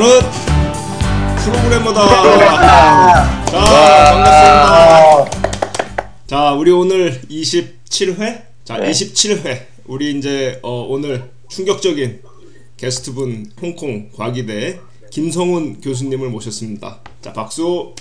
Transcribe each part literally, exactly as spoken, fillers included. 나는 프로그래머다. 자, 반갑습니다. 자, 우리 오늘 이십칠 회? 자, 네. 이십칠 회. 우리 이제 어, 오늘 충격적인 게스트분 홍콩 과기대 김성훈 교수님을 모셨습니다. 자, 박수.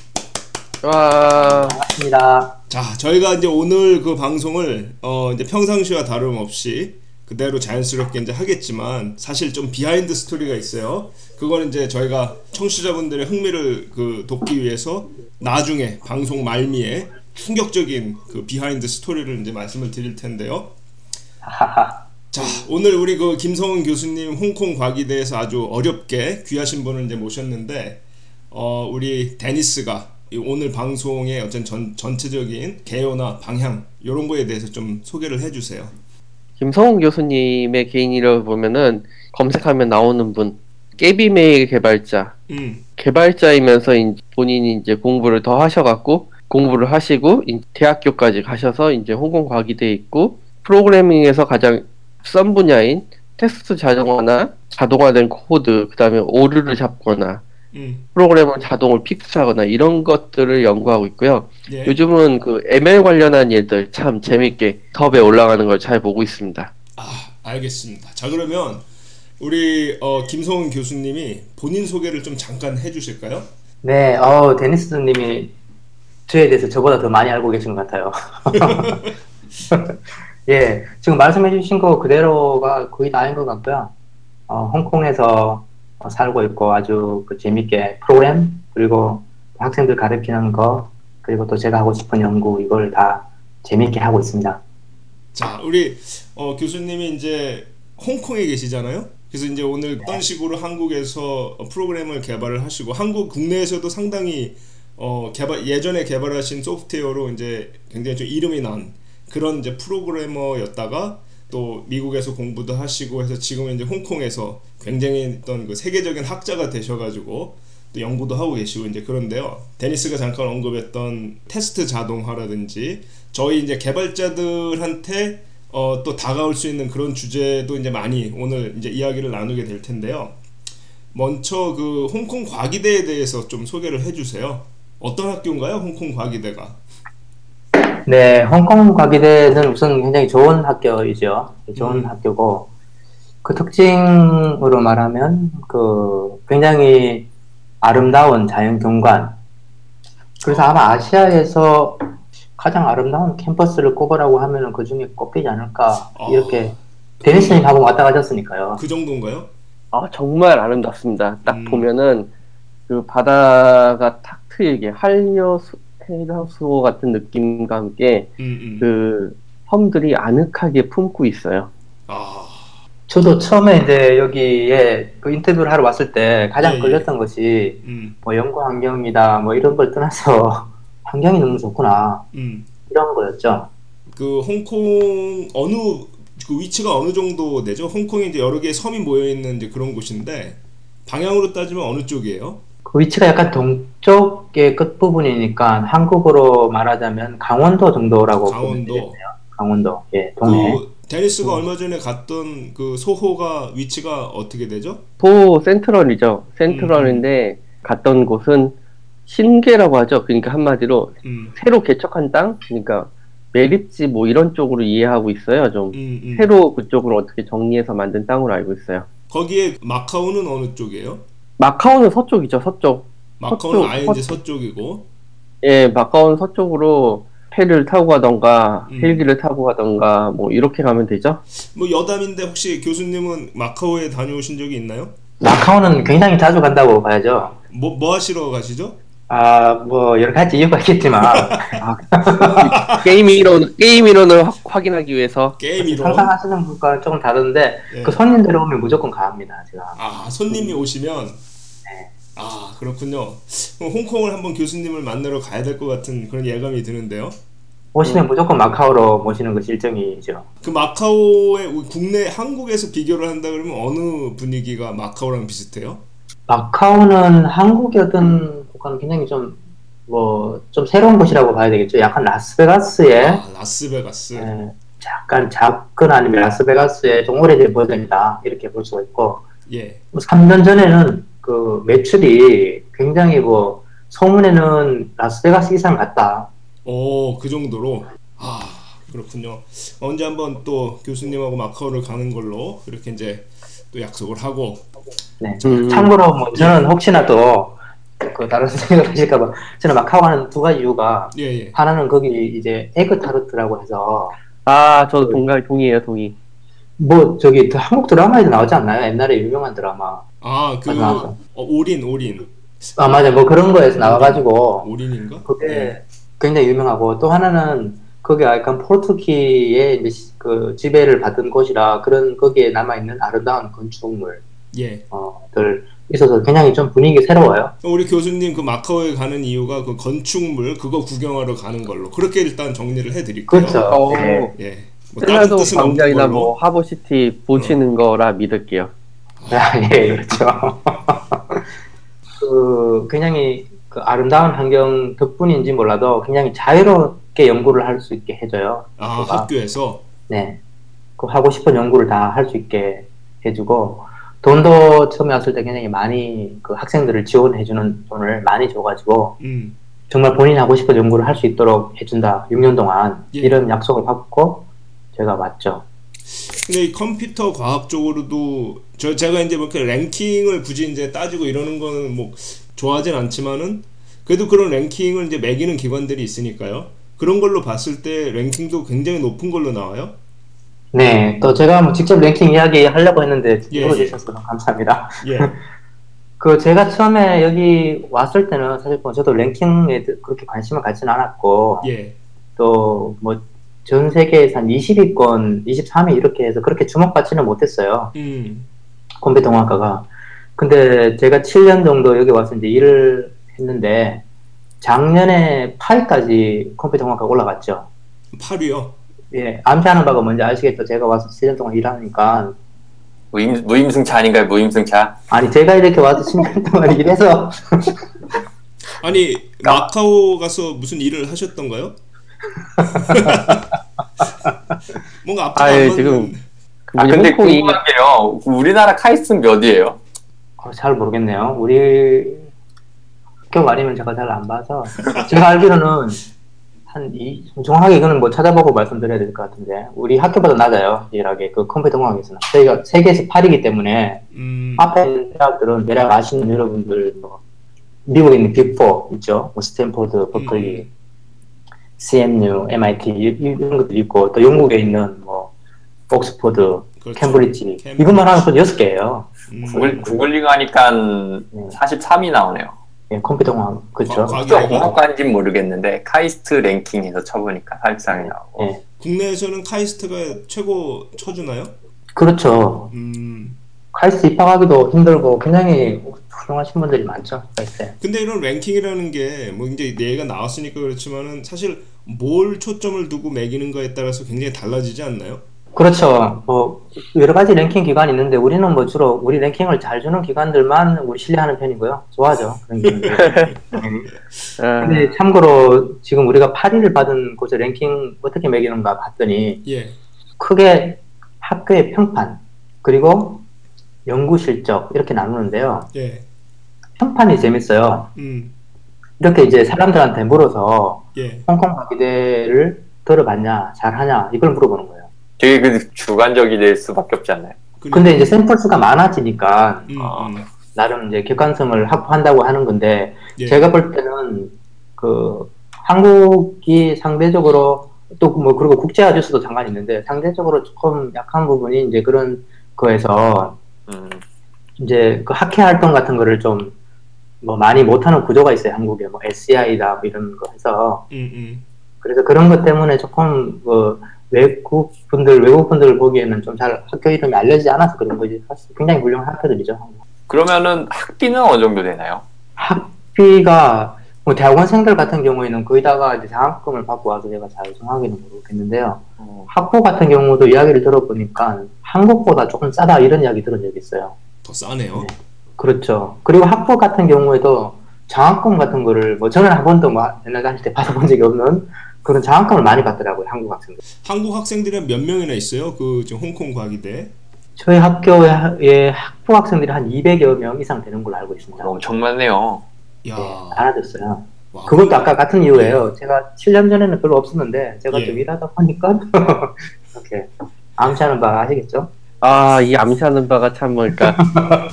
와, 반갑습니다. 자, 저희가 이제 오늘 그 방송을 어, 이제 평상시와 다름없이 그대로 자연스럽게 이제 하겠지만, 사실 좀 비하인드 스토리가 있어요. 그거는 이제 저희가 청취자분들의 흥미를 그 돕기 위해서 나중에 방송 말미에 충격적인 그 비하인드 스토리를 이제 말씀을 드릴 텐데요. 자, 오늘 우리 그 김성훈 교수님 홍콩 과기대에서 아주 어렵게 귀하신 분을 이제 모셨는데, 어, 우리 데니스가 오늘 방송의 어떤 전, 전체적인 개요나 방향 이런 거에 대해서 좀 소개를 해주세요. 김성훈 교수님의 개인이라고 보면은 검색하면 나오는 분, 깨비메일 개발자, 음. 개발자이면서 이제 본인이 이제 공부를 더 하셔갖고 공부를 하시고 대학교까지 가셔서 이제 홍콩 과기대에 있고, 프로그래밍에서 가장 선 분야인 텍스트 자동화나 자동화된 코드, 그 다음에 오류를 잡거나 음. 프로그램을 자동으로 픽스하거나 이런 것들을 연구하고 있고요. 예. 요즘은 그 엠엘 관련한 일들 참 재밌게 톱에 올라가는 걸 잘 보고 있습니다. 아, 알겠습니다. 자, 그러면 우리 어, 김성훈 교수님이 본인 소개를 좀 잠깐 해주실까요? 네, 어, 데니스 님이 저에 대해서 저보다 더 많이 알고 계신 것 같아요. 예, 지금 말씀해주신 거 그대로가 거의 다인 것 같고요. 어, 홍콩에서 어, 살고 있고, 아주 그 재밌게 프로그램, 그리고 학생들 가르치는 거, 그리고 또 제가 하고 싶은 연구, 이걸 다 재밌게 하고 있습니다. 자, 우리 어, 교수님이 이제 홍콩에 계시잖아요. 그래서 이제 오늘 네. 어떤 식으로 한국에서 프로그램을 개발을 하시고, 한국 국내에서도 상당히 어, 개발, 예전에 개발하신 소프트웨어로 이제 굉장히 좀 이름이 난 그런 이제 프로그래머였다가, 또 미국에서 공부도 하시고 해서 지금은 이제 홍콩에서 굉장히 어떤 그 세계적인 학자가 되셔가지고 또 연구도 하고 계시고 이제 그런데요. 데니스가 잠깐 언급했던 테스트 자동화라든지 저희 이제 개발자들한테 어 또 다가올 수 있는 그런 주제도 이제 많이 오늘 이제 이야기를 나누게 될 텐데요. 먼저 그 홍콩 과기대에 대해서 좀 소개를 해주세요. 어떤 학교인가요, 홍콩 과기대가? 네, 홍콩 과기대는 우선 굉장히 좋은 학교이죠. 좋은 음. 학교고, 그 특징으로 말하면 그 굉장히 아름다운 자연 경관. 그래서 아마 아시아에서 가장 아름다운 캠퍼스를 꼽으라고 하면은 그 중에 꼽히지 않을까. 아, 이렇게 데니스님 하고 왔다 가셨으니까요. 그 정도인가요? 아, 정말 아름답습니다. 딱 음. 보면은 그 바다가 탁 트이게 한려수 해수호 같은 느낌과 함께 음, 음. 그 섬들이 아늑하게 품고 있어요. 아, 저도 처음에 이제 여기에 그 인터뷰를 하러 왔을 때 가장 예, 걸렸던 예. 것이 음. 뭐 연구 환경이다 뭐 이런 걸 떠나서 환경이 너무 좋구나 음. 이런 거였죠. 그 홍콩 어느 그 위치가 어느 정도 되죠? 홍콩이 이제 여러 개의 섬이 모여 있는 이제 그런 곳인데 방향으로 따지면 어느 쪽이에요? 그 위치가 약간 동쪽의 끝부분이니까 한국으로 말하자면 강원도 정도라고 강원도. 보면 되겠네요. 강원도. 예, 동해. 그 데니스가 음. 얼마 전에 갔던 그 소호가 위치가 어떻게 되죠? 소호 센트럴이죠. 센트럴인데 음. 갔던 곳은 신계라고 하죠. 그러니까 한마디로 음. 새로 개척한 땅? 그러니까 매립지 뭐 이런 쪽으로 이해하고 있어요. 좀 음, 음. 새로 그쪽으로 어떻게 정리해서 만든 땅으로 알고 있어요. 거기에 마카오는 어느 쪽이에요? 마카오는 서쪽이죠, 서쪽. 마카오는 서쪽, 아예 서쪽. 이제 서쪽이고. 예, 마카오는 서쪽으로 페를 타고 가던가, 음. 헬기를 타고 가던가, 뭐, 이렇게 가면 되죠? 뭐, 여담인데, 혹시 교수님은 마카오에 다녀오신 적이 있나요? 마카오는 굉장히 자주 간다고 봐야죠. 뭐, 뭐 하시러 가시죠? 아, 뭐, 여러 가지 이유가 있겠지만. 아, 게임 이론, 게임 이론을 확, 확인하기 위해서. 게임 이론? 항상 하시는 분과 조금 다른데, 네. 그 손님들 오면 무조건 갑니다, 제가. 아, 손님이 오시면? 아, 그렇군요. 그럼 홍콩을 한번 교수님을 만나러 가야 될 것 같은 그런 예감이 드는데요. 오시면 음. 무조건 마카오로 모시는 것이 일정이죠. 그 마카오의 국내 한국에서 비교를 한다 그러면 어느 분위기가 마카오랑 비슷해요? 마카오는 한국이었던 곳과는 굉장히 좀 뭐 좀 새로운 곳이라고 봐야 되겠죠. 약간 라스베가스에 아, 라스베가스. 에, 약간 작거나 아니면 라스베가스의 좀 오래된 버전이다 이렇게 볼 수가 있고. 예. 삼 년 전에는 그 매출이 굉장히 뭐 소문에는 라스베가스 이상 같다. 오, 그 정도로. 아, 그렇군요. 언제 한번 또 교수님하고 마카오를 가는 걸로 이렇게 이제 또 약속을 하고. 네. 음. 참고로 뭐 저는 혹시나 또 그 다른 생각을 하실까봐 저는 마카오 가는 두 가지 이유가 예, 예. 하나는 거기 이제 에그 타르트라고 해서. 아, 저도 동감 동의해요, 동의. 뭐 저기 한국 드라마에도 나오지 않나요? 옛날에 유명한 드라마. 아, 그 어, 올인 올인. 아, 맞아. 뭐 그런 거에서 올인, 나와가지고. 올인인가? 그게 네. 굉장히 유명하고 또 하나는 거기 약간 포르투키의 그 지배를 받은 곳이라 그런 거기에 남아 있는 아름다운 건축물. 예. 어들 있어서 굉장히 좀 분위기 새로워요. 우리 교수님 그 마카오에 가는 이유가 그 건축물 그거 구경하러 가는 걸로 그렇게 일단 정리를 해드릴게요. 그렇죠. 네. 예. 뭐 다른 뜻은 광장이나 뭐 하버시티 보시는 어. 거라 믿을게요. 아, 예, 그렇죠. 그 굉장히 그 아름다운 환경 덕분인지 몰라도 굉장히 자유롭게 연구를 할 수 있게 해줘요. 아, 제가. 학교에서? 네. 그 하고 싶은 연구를 다 할 수 있게 해주고 돈도 처음에 왔을 때 굉장히 많이 그 학생들을 지원해주는 돈을 많이 줘가지고 음. 정말 본인이 하고 싶은 연구를 할 수 있도록 해준다. 육 년 동안 예. 이런 약속을 받고 제가 왔죠. 근데 이 컴퓨터 과학 쪽으로도 저 제가 이제 뭐 이렇게 랭킹을 굳이 이제 따지고 이러는 거는 뭐 좋아하진 않지만은 그래도 그런 랭킹을 이제 매기는 기관들이 있으니까요. 그런 걸로 봤을 때 랭킹도 굉장히 높은 걸로 나와요. 네, 또 제가 뭐 직접 랭킹 이야기 하려고 했는데 들어주셔서 예, 예. 감사합니다. 예. 그 제가 처음에 여기 왔을 때는 사실 뭐 저도 랭킹에 그렇게 관심을 갖지는 않았고 예. 또 뭐 전 세계에서 한 이십 위권, 이십삼 위 이렇게 해서 그렇게 주목받지는 못했어요. 음. 컴퓨터공학과가. 근데 제가 칠 년 정도 여기 와서 이제 일을 했는데 작년에 팔 위까지 컴퓨터공학과 올라갔죠. 팔 위요? 예, 암시하는 바가 뭔지 아시겠죠? 제가 와서 칠 년 동안 일하니까. 무임, 무임승차 아닌가요? 무임승차? 아니, 제가 이렇게 와서 십 년 동안 일해서. 아니, 마카오 가서 무슨 일을 하셨던가요? 뭔가 앞으로 아, 예, 지금. 아, 근데 궁금한 게요. 우리나라 카이스트는 몇이에요? 어, 잘 모르겠네요. 우리 학교 말이면 제가 잘 안 봐서. 제가 알기로는 한 이, 정확하게 이거는 뭐 찾아보고 말씀드려야 될 것 같은데 우리 학교보다 낮아요. 유일하게 그 컴퓨터공학에서는 저희가 세계에서 팔 위이기 때문에 음. 앞에 있는 대학들은 대략 아시는 여러분들 뭐 미국에 있는 빅사 있죠. 뭐 스탠포드, 버클리, 음. 씨엠유, 엠아이티 이런 것도 있고 또 영국에 있는 뭐 옥스퍼드, 그렇죠. 캠브리지. 캠브리지 이것만 하면 또 여섯 개예요. 음. 구글, 구글링 하니까 네. 사십삼 위 나오네요. 예, 컴퓨터공학 그렇죠. 공학과인지는 모르겠는데 카이스트 랭킹에서 쳐보니까 사십삼 위 나오고. 예. 국내에서는 카이스트가 최고 쳐주나요? 그렇죠. 음. 카이스트 입학하기도 힘들고 굉장히 훌륭하신 분들이 많죠. 카이스트. 근데 이런 랭킹이라는 게 뭐 이제 얘기가 나왔으니까 그렇지만은 사실 뭘 초점을 두고 매기는가에 따라서 굉장히 달라지지 않나요? 그렇죠. 뭐 여러 가지 랭킹 기관이 있는데 우리는 뭐 주로 우리 랭킹을 잘 주는 기관들만 우리 신뢰하는 편이고요. 좋아하죠. 그런 근데 참고로 지금 우리가 팔 위를 받은 곳에 랭킹 어떻게 매기는가 봤더니 예. 크게 학교의 평판 그리고 연구 실적 이렇게 나누는데요. 예. 평판이 재밌어요. 음. 이렇게 이제 사람들한테 물어서 예. 홍콩 과기대를 들어봤냐, 잘하냐 이걸 물어보는 거예요. 되게 그 주관적일 수밖에 없지 않나요? 근데 이제 샘플 수가 많아지니까 음, 어, 음. 나름 이제 객관성을 확보한다고 하는 건데 예. 제가 볼 때는 그 한국이 상대적으로 또 뭐 그리고 국제화 뉴스도 잠깐 있는데 상대적으로 조금 약한 부분이 이제 그런 거에서 음. 이제 그 학회 활동 같은 거를 좀 뭐 많이 못하는 구조가 있어요. 한국에 뭐 에스씨아이다 뭐 이런 거 해서 음, 음. 그래서 그런 것 때문에 조금 뭐 외국 분들, 외국 분들 보기에는 좀 잘 학교 이름이 알려지지 않아서 그런 거지. 사실 굉장히 훌륭한 학교들이죠. 그러면은 학비는 어느 정도 되나요? 학비가, 뭐 대학원생들 같은 경우에는 거의 다가 이제 장학금을 받고 와서 제가 잘 정하기는 모르겠는데요. 어, 학부 같은 경우도 이야기를 들어보니까 한국보다 조금 싸다 이런 이야기 들은 적이 있어요. 더 싸네요. 네. 그렇죠. 그리고 학부 같은 경우에도 장학금 같은 거를, 뭐 저는 한 번도 뭐 옛날에 다닐 때 받아본 적이 없는 그런 장학금을 많이 받더라고요. 한국 학생들. 한국 학생들이 몇 명이나 있어요? 그 지금 홍콩 과기대. 저희 학교에 학부 학생들이 한 이백여 명 이상 되는 걸로 알고 있습니다. 엄청 많네요. 네, 알아줬어요. 와, 그것도 아까 같은 이유예요. 예. 제가 칠 년 전에는 별로 없었는데 제가 예. 좀 일하다 보니까 이렇게 암시하는 바가 아시겠죠? 아, 이 암시하는 바가 참 뭘까?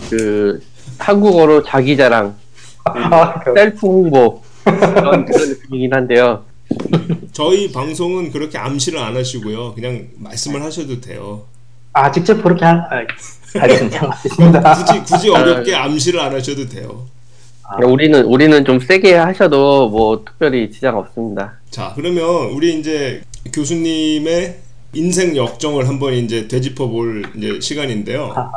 그 한국어로 자기 자랑, 아, 셀프 홍보 그런 그런 느낌이긴 한데요. 저희 방송은 그렇게 암시를 안 하시고요. 그냥 말씀을 하셔도 돼요. 아, 직접 그렇게 한 알겠습니다. 굳이 굳이 어렵게 암시를 안 하셔도 돼요. 아. 우리는 우리는 좀 세게 하셔도 뭐 특별히 지장 없습니다. 자, 그러면 우리 이제 교수님의 인생 역정을 한번 이제 되짚어볼 이제 시간인데요. 아.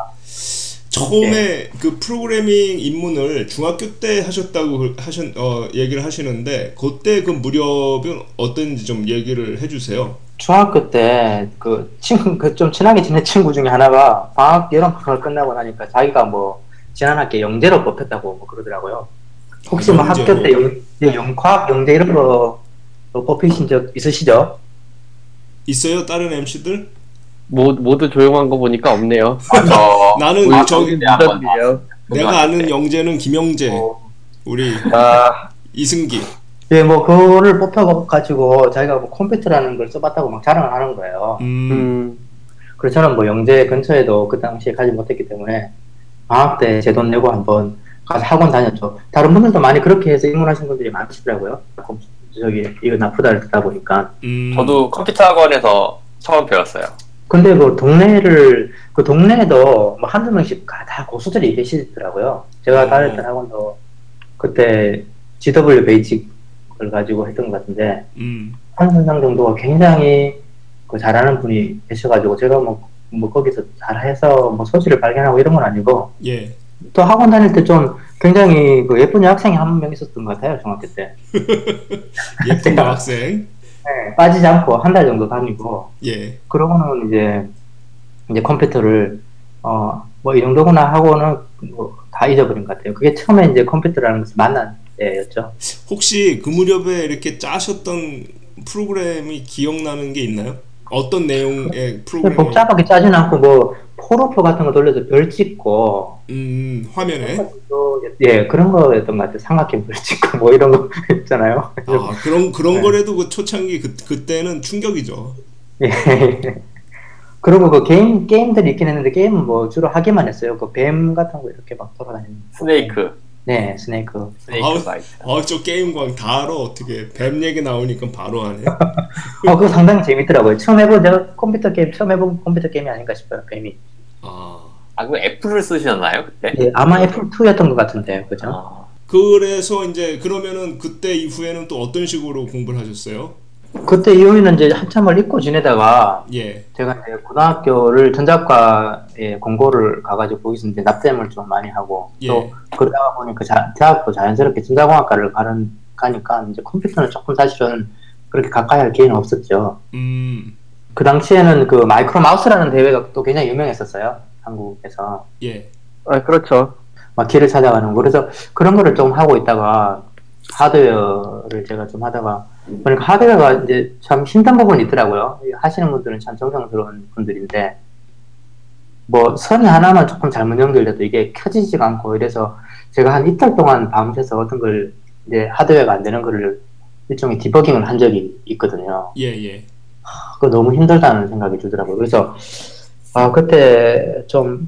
처음에 네. 그 프로그래밍 입문을 중학교 때 하셨다고 하신 어, 얘기를 하시는데 그때 그 무렵은 어떤지 좀 얘기를 해주세요. 중학교 때 그 친구 그 좀 친하게 지낸 친구 중에 하나가 방학 여름 방학을 끝나고 나니까 자기가 뭐 지난 학기에 영재로 뽑혔다고 뭐 그러더라고요. 혹시 뭐 학교 때 영, 영과학, 영재 이런 거 뽑히신 적 있으시죠? 있어요? 다른 엠씨들? 모, 모두 조용한 거 보니까 없네요. 아, 나는 아, 저, 아, 내가 아는 영재는 김영재, 어. 우리 아. 이승기. 예, 뭐 그거를 뽑혀가지고 자기가 뭐 컴퓨터라는 걸 써봤다고 막 자랑을 하는 거예요. 음. 음. 그래서 저는 뭐 영재 근처에도 그 당시에 가지 못했기 때문에 방학 때 제 돈 내고 한번 가서 학원 다녔죠. 다른 분들도 많이 그렇게 해서 입문하신 분들이 많으시더라고요. 저기 이거 나쁘다를 듣다 보니까. 음. 저도 컴퓨터 학원에서 처음 배웠어요. 근데 그 동네를 그 동네에도 뭐 한두 명씩 다 고수들이 계시더라고요. 제가 음. 다녔던 학원도 그때 지더블유 베이직을 가지고 했던 것 같은데 음. 한 선상 정도가 굉장히 그 잘하는 분이 계셔가지고 제가 뭐 뭐 거기서 잘해서 뭐 소질을 발견하고 이런 건 아니고 예. 또 학원 다닐 때 좀 굉장히 그 예쁜 여학생이 한 명 있었던 것 같아요. 중학교 때 예쁜 여학생 네, 빠지지 않고 한 달 정도 다니고 예. 그러고는 이제 이제 컴퓨터를 어 뭐 이 정도구나 하고는 뭐 다 잊어버린 것 같아요. 그게 처음에 이제 컴퓨터라는 것을 만난 때였죠. 혹시 그 무렵에 이렇게 짜셨던 프로그램이 기억나는 게 있나요? 어떤 내용의 프로그램? 복잡하게 짜진 않고 뭐 포로표 같은 거 돌려서 별 찍고 음 화면에 예 그런 거였던 것 같아요. 삼각형 별 찍고 뭐 이런 거 있잖아요. 아 그런 그런 네. 거래도 그 초창기 그 그때는 충격이죠. 예. 그리고 그 게임 게임들이 있긴 했는데 게임은 뭐 주로 하기만 했어요. 그 뱀 같은 거 이렇게 막 돌아다니는. 스네이크. 네, 스네이크. 아, 저 게임광 다 알아. 어떻게 뱀 얘기 나오니까 바로 하네. 어, 그거 상당히 재밌더라고요. 처음 해본 제가 컴퓨터 게임 처음 해본 컴퓨터 게임이 아닌가 싶어요. 뱀이. 아, 아 그럼 애플을 쓰셨나요 그때? 네, 아마 애플 투였던 것 같은데요, 그죠? 아. 그래서 이제 그러면은 그때 이후에는 또 어떤 식으로 공부를 하셨어요? 그때 이후에는 이제 한참을 잊고 지내다가 예. 제가 이제 고등학교를 전자과에 공고를 가가지고 거기서 이제 납땜을 좀 많이 하고 예. 또 그러다 보니까 자, 대학도 자연스럽게 전자공학과를 가는 가니까 이제 컴퓨터는 조금 사실은 그렇게 가까이 할 기회는 없었죠. 음. 그 당시에는 그 마이크로 마우스라는 대회가 또 굉장히 유명했었어요. 한국에서. 예. 아 그렇죠. 막 길을 찾아가는 거. 그래서 그런 거를 좀 하고 있다가 하드웨어를 제가 좀 하다가 그러니까 하드웨어가 이제 참 힘든 부분이 있더라고요. 하시는 분들은 참 정성스러운 분들인데 뭐 선 하나만 조금 잘못 연결돼도 이게 켜지지가 않고 이래서 제가 한 이틀 동안 밤새서 어떤 걸 이제 하드웨어가 안 되는 거를 일종의 디버깅을 한 적이 있거든요. 예예. 예. 그거 너무 힘들다는 생각이 들더라고요. 그래서 아 그때 좀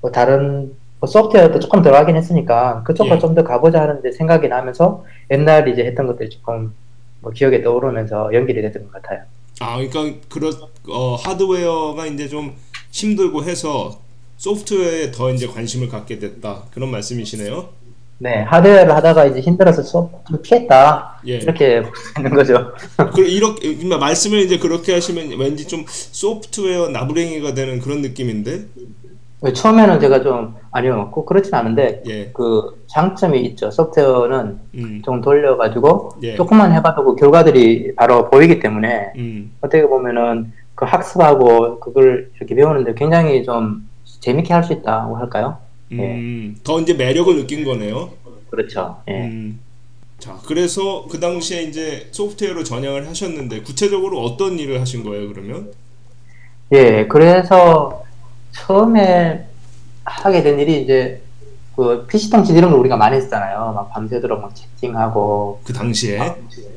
뭐 다른 뭐 소프트웨어도 조금 들어가긴 했으니까 그쪽으로 예. 좀 더 가보자 하는데 생각이 나면서 옛날 이제 했던 것들이 조금 뭐 기억에 떠오르면서 연결이 됐던 것 같아요. 아, 그러니까 그런 어, 하드웨어가 이제 좀 힘들고 해서 소프트웨어에 더 이제 관심을 갖게 됐다 그런 말씀이시네요. 네, 하드웨어를 하다가 이제 힘들어서 소프트를 피했다 예. 이렇게 보는 거죠. 그 이렇게 말씀을 이제 그렇게 하시면 왠지 좀 소프트웨어 나부랭이가 되는 그런 느낌인데. 처음에는 제가 좀 아니요, 꼭 그렇진 않은데 예. 그 장점이 있죠. 소프트웨어는 음. 좀 돌려가지고 예. 조금만 해봐도 그 결과들이 바로 보이기 때문에 음. 어떻게 보면은 그 학습하고 그걸 이렇게 배우는데 굉장히 좀 재밌게 할 수 있다고 할까요? 음, 예. 더 이제 매력을 느낀 거네요. 그렇죠. 예. 음. 자, 그래서 그 당시에 이제 소프트웨어로 전향을 하셨는데 구체적으로 어떤 일을 하신 거예요, 그러면? 예, 그래서 처음에 하게 된 일이 이제 그 피시방 진 이런 걸 우리가 많이 했잖아요. 막 밤새도록 막 채팅하고 그 당시에 아,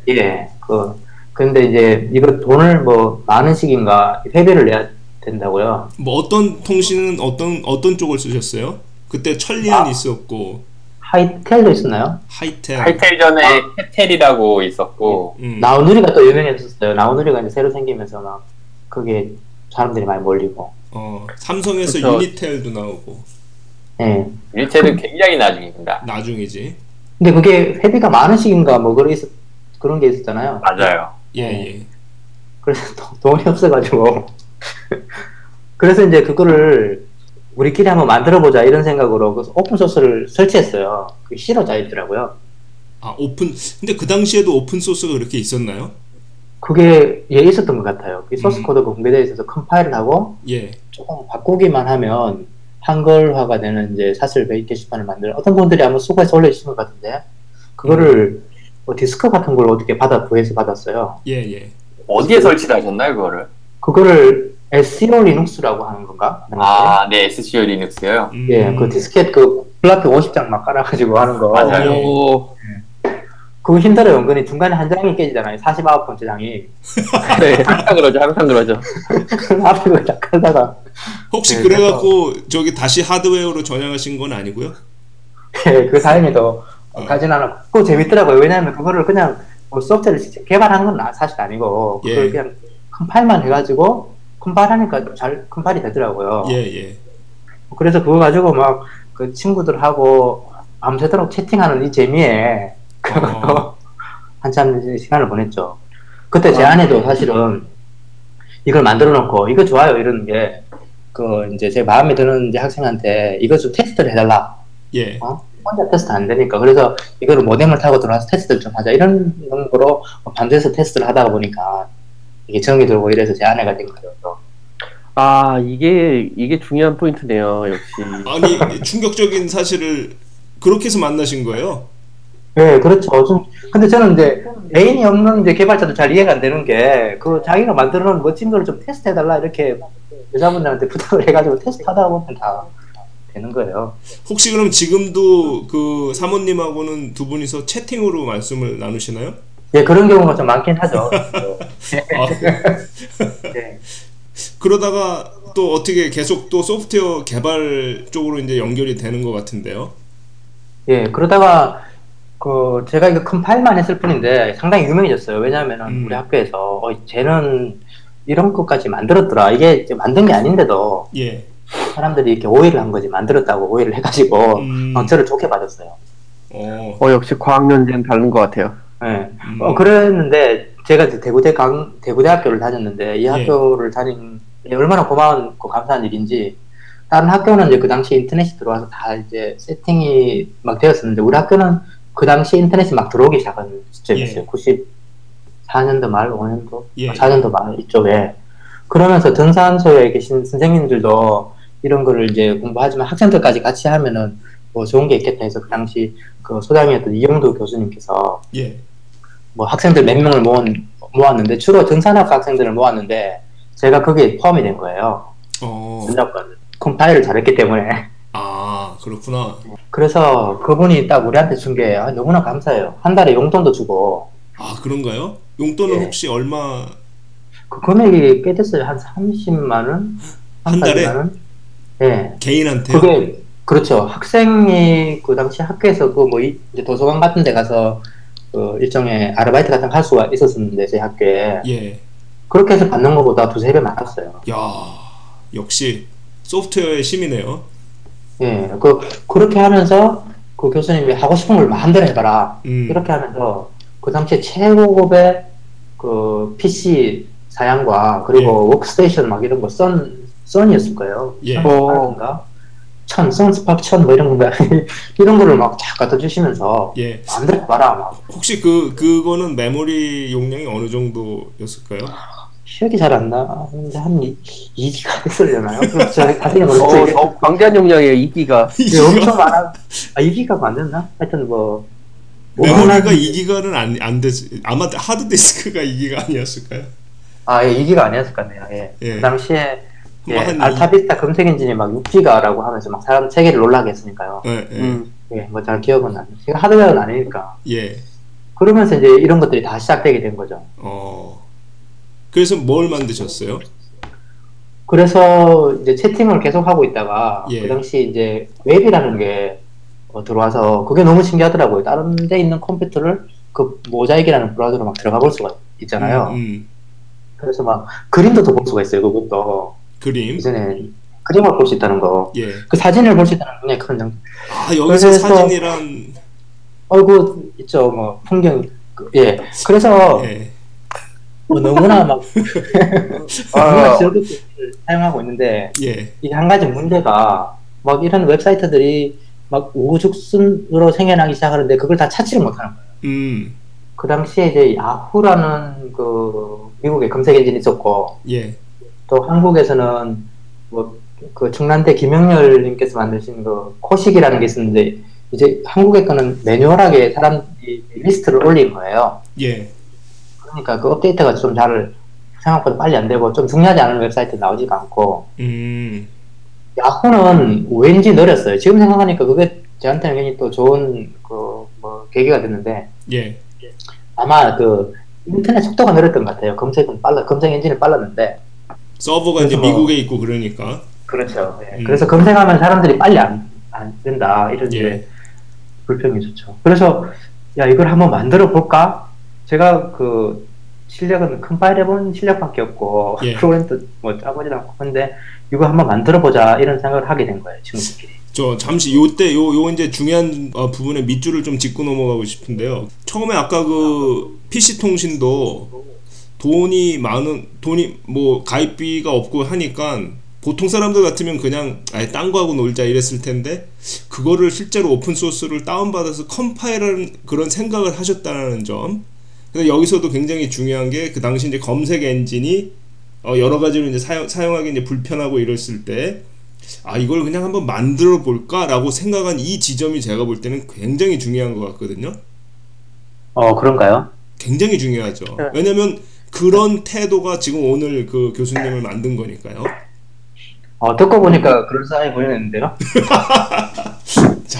예. 그 근데 이제 이거 돈을 뭐 만 원씩인가 회비를 내야 된다고요. 뭐 어떤 통신은 어떤 어떤 쪽을 쓰셨어요? 그때 천리안이 아, 있었고 하이텔도 있었나요? 하이텔 하이텔 전에 아, 해텔이라고 있었고 음. 나우누리가 또 유명했었어요. 나우누리가 이제 새로 생기면서 막 그게 사람들이 많이 몰리고. 어 삼성에서 그쵸. 유니텔도 나오고. 네. 유니텔은 굉장히 나중입니다. 나중이지. 근데 그게 회비가 만 원씩인가 뭐 그런 게 있었, 그런 게 있었잖아요. 맞아요. 예예. 네. 예. 그래서 도, 돈이 없어가지고. 그래서 이제 그거를 우리끼리 한번 만들어보자 이런 생각으로 그래서 오픈 소스를 설치했어요. 그게 실어져 있더라고요. 아 오픈. 근데 그 당시에도 오픈 소스가 그렇게 있었나요? 그게 예 있었던 것 같아요. 그 소스 코드가 음. 공개되어 있어서 컴파일을 하고 예. 조금 바꾸기만 하면 한글화가 되는 이제 사슬 베이 게시판을 만들. 어떤 분들이 아마 수고해서 올려주신 것 같은데 그거를 음. 뭐 디스크 같은 걸로 어떻게 받아 구해서 받았어요. 예예. 예. 어디에 설치하셨나요 그거를? 그거를 에스씨오 리눅스라고 하는 건가? 아, 네, 에스씨오 리눅스요. 음. 예, 그 디스켓 그 플라피 오십 장 막 깔아가지고 하는 거. 맞아요. 오. 그거 힘들어요. 은근히 중간에 한 장이 깨지잖아요. 사십구 번째 장이. 네, 항상 그러죠. 항상 그러죠. 앞에 그걸 딱 깔다가. 혹시 네, 그래갖고 그래서... 저기 다시 하드웨어로 전향하신 건 아니고요? 네, 그 다행히도 어. 가진 않았고. 그거 재밌더라고요. 왜냐하면 그거를 그냥 뭐 소프트웨어를 직접 개발하는 건 사실 아니고 그걸 예. 그냥 컴파일만 해가지고 컴파일하니까 잘 컴파일이 되더라고요. 예, 예. 그래서 그거 가지고 막 그 친구들하고 밤새도록 채팅하는 이 재미에 어. 한참 시간을 보냈죠. 그때 제 아내도 사실은 이걸 만들어놓고 이거 좋아요 이러는 게 그 이제 제 마음에 드는 이제 학생한테 이거 좀 테스트를 해달라. 예. 어? 혼자 테스트 안 되니까 그래서 이거를 모뎀을 타고 들어와서 테스트를 좀 하자 이런 거로 밤새서 테스트를 하다가 보니까 이게 정이 들고 이래서 제 아내가 된 거죠. 아 이게 이게 중요한 포인트네요 역시. 아니 충격적인 사실을 그렇게 해서 만나신 거예요? 네, 그렇죠. 좀, 근데 저는 이제, 애인이 없는 이제 개발자도 잘 이해가 안 되는 게, 그 자기가 만들어 놓은 멋진 걸 좀 테스트해달라, 이렇게 여자분들한테 부탁을 해가지고 테스트하다 보면 다 되는 거예요. 혹시 그럼 지금도 그 사모님하고는 두 분이서 채팅으로 말씀을 나누시나요? 예, 그런 경우가 좀 많긴 하죠. 아. 네. 그러다가 또 어떻게 계속 또 소프트웨어 개발 쪽으로 이제 연결이 되는 것 같은데요? 예, 그러다가, 그 제가 이거 컴파일만 했을 뿐인데 상당히 유명해졌어요. 왜냐하면은 음. 우리 학교에서 어, 쟤는 이런 것까지 만들었더라. 이게 이제 만든 게 아닌데도 예. 사람들이 이렇게 오해를 한 거지 만들었다고 오해를 해가지고 음. 어, 저를 좋게 봐줬어요. 어. 어 역시 과학년제는 다른 것 같아요. 네. 음. 어 그랬는데 제가 대구대 강 대구대학교를 다녔는데 이 학교를 예. 다닌 얼마나 고마운 고 감사한 일인지. 다른 학교는 이제 그 당시 인터넷이 들어와서 다 이제 세팅이 막 되었었는데 우리 학교는 그 당시 인터넷이 막 들어오기 시작한 시점이었어요. 예. 구십사 년도 말, 오 년도, 예. 사 년도 말 이쪽에. 그러면서 등산소에 계신 선생님들도 이런 거를 이제 공부하지만 학생들까지 같이 하면은 뭐 좋은 게 있겠다 해서 그 당시 그 소장이었던 이영도 교수님께서 예. 뭐 학생들 몇 명을 모은, 모았는데 주로 등산학과 학생들을 모았는데 제가 거기에 포함이 된 거예요. 어. 컴파일을 잘했기 때문에. 아 그렇구나. 그래서 그분이 딱 우리한테 준 게 너무나 감사해요. 한 달에 용돈도 주고. 아 그런가요? 용돈은 예. 혹시 얼마? 그 금액이 꽤 됐어요. 한 삼십만 원? 한 달에? 예. 개인한테? 그게 그렇죠. 학생이 그 당시 학교에서 그 뭐 이제 도서관 같은 데 가서 그 일종의 아르바이트 같은 거 할 수가 있었었는데 제 학교에. 예. 그렇게 해서 받는 것보다 두세 배 많았어요. 야 역시 소프트웨어의 힘이네요. 예, 그, 그렇게 하면서, 그 교수님이 하고 싶은 걸 마음대로 해봐라. 음. 이렇게 하면서, 그 당시에 최고급의, 그, 피씨 사양과, 그리고 예. 워크스테이션 막 이런 거, 썬, 썬이었을 거예요. 예. 썬스파크인가? 천, 썬스파크 천, 뭐 이런 건가? 이런 거를 막 쫙 갖다 주시면서, 예. 마음대로 해봐라. 막. 혹시 그, 그거는 메모리 용량이 어느 정도였을까요? 기억이 잘 안 나. 근데 한 이 기가 됐으려나요? 그럼 제가 자세히 모르겠어요. 어, 방대한 용량이에요, 이 기가. 이 기가? 네, 엄청 많아. 아, 이 기가가 안 됐나? 하여튼 뭐. 메모리가 이 기가는 안, 안 되지. 아마 하드디스크가 이 기가 아니었을까요? 아, 예, 이 기가 아니었을 것 같네요. 예. 예. 그 당시에 예, 알타비스타 검색 엔진이 막 육기가라고 하면서 막 사람 세계를 놀라게 했으니까요. 예, 예. 음, 예, 뭐 잘 기억은 안 나요. 하드웨어는 아니니까. 예. 그러면서 이제 이런 것들이 다 시작되게 된 거죠. 어. 그래서 뭘 만드셨어요? 그래서 이제 채팅을 계속 하고 있다가 예. 그 당시 이제 웹이라는 게 어, 들어와서 그게 너무 신기하더라고요. 다른 데 있는 컴퓨터를 그 모자이크라는 브라우저로 막 들어가 볼 수가 있잖아요. 음, 음. 그래서 막 그림도 더 볼 수가 있어요. 그것도 그림 이전에 그림을 볼 수 있다는 거. 예. 그 사진을 볼 수 있다는 굉장히 큰 장점. 아 여기서 사진이란 얼굴 있죠. 뭐 풍경 그, 예. 그래서 예. 뭐 너무나 막 너무나 즐겁게 사용하고 있는데 예. 이게 한 가지 문제가 막 이런 웹사이트들이 막 우후죽순으로 생겨나기 시작하는데 그걸 다 찾지를 못하는 거예요. 음. 그 당시에 이제 야후라는 그 미국의 검색 엔진이 있었고 예. 또 한국에서는 뭐 그 중난대 김영열 님께서 만드신 그 코식이라는 게 있었는데 이제 한국의 거는 매뉴얼하게 사람들이 리스트를 올린 거예요. 예. 그러니까 그 업데이트가 좀 잘 생각보다 빨리 안 되고 좀 중요하지 않은 웹사이트 나오지가 않고 음. 야후는 왠지 느렸어요. 지금 생각하니까 그게 저한테는 굉장히 또 좋은 그 뭐 계기가 됐는데 예. 아마 그 인터넷 속도가 느렸던 것 같아요. 검색은 빨라 검색 엔진은 빨랐는데 서버가 이제 미국에 있고 그러니까 그렇죠. 예. 음. 그래서 검색하면 사람들이 빨리 안, 안 된다 이런 예. 불평이 좋죠. 그래서 야 이걸 한번 만들어 볼까? 제가 그 실력은 큰 파일 해본 실력밖에 없고 예. 프로그램도 뭐 짜보지도 않고 근데 이거 한번 만들어 보자 이런 생각을 하게 된 거예요. 친구들끼리. 저 잠시 요때 요, 요 이제 중요한 어, 부분에 밑줄을 좀 짚고 넘어가고 싶은데요. 처음에 아까 그 피씨 통신도 돈이 많은 돈이 뭐 가입비가 없고 하니까 보통 사람들 같으면 그냥 아예 딴 거하고 놀자 이랬을 텐데 그거를 실제로 오픈 소스를 다운 받아서 컴파일하는 그런 생각을 하셨다는 점. 근데 여기서도 굉장히 중요한 게 그 당시 이제 검색 엔진이 어, 여러 가지로 이제 사용, 사용하기 이제 불편하고 이랬을 때. 아 이걸 그냥 한번 만들어 볼까라고 생각한 이 지점이 제가 볼 때는 굉장히 중요한 것 같거든요. 어 그런가요? 굉장히 중요하죠. 네. 왜냐면 그런 태도가 지금 오늘 그 교수님을 만든 거니까요. 어 듣고 보니까 그럴싸해 보이는데요. 자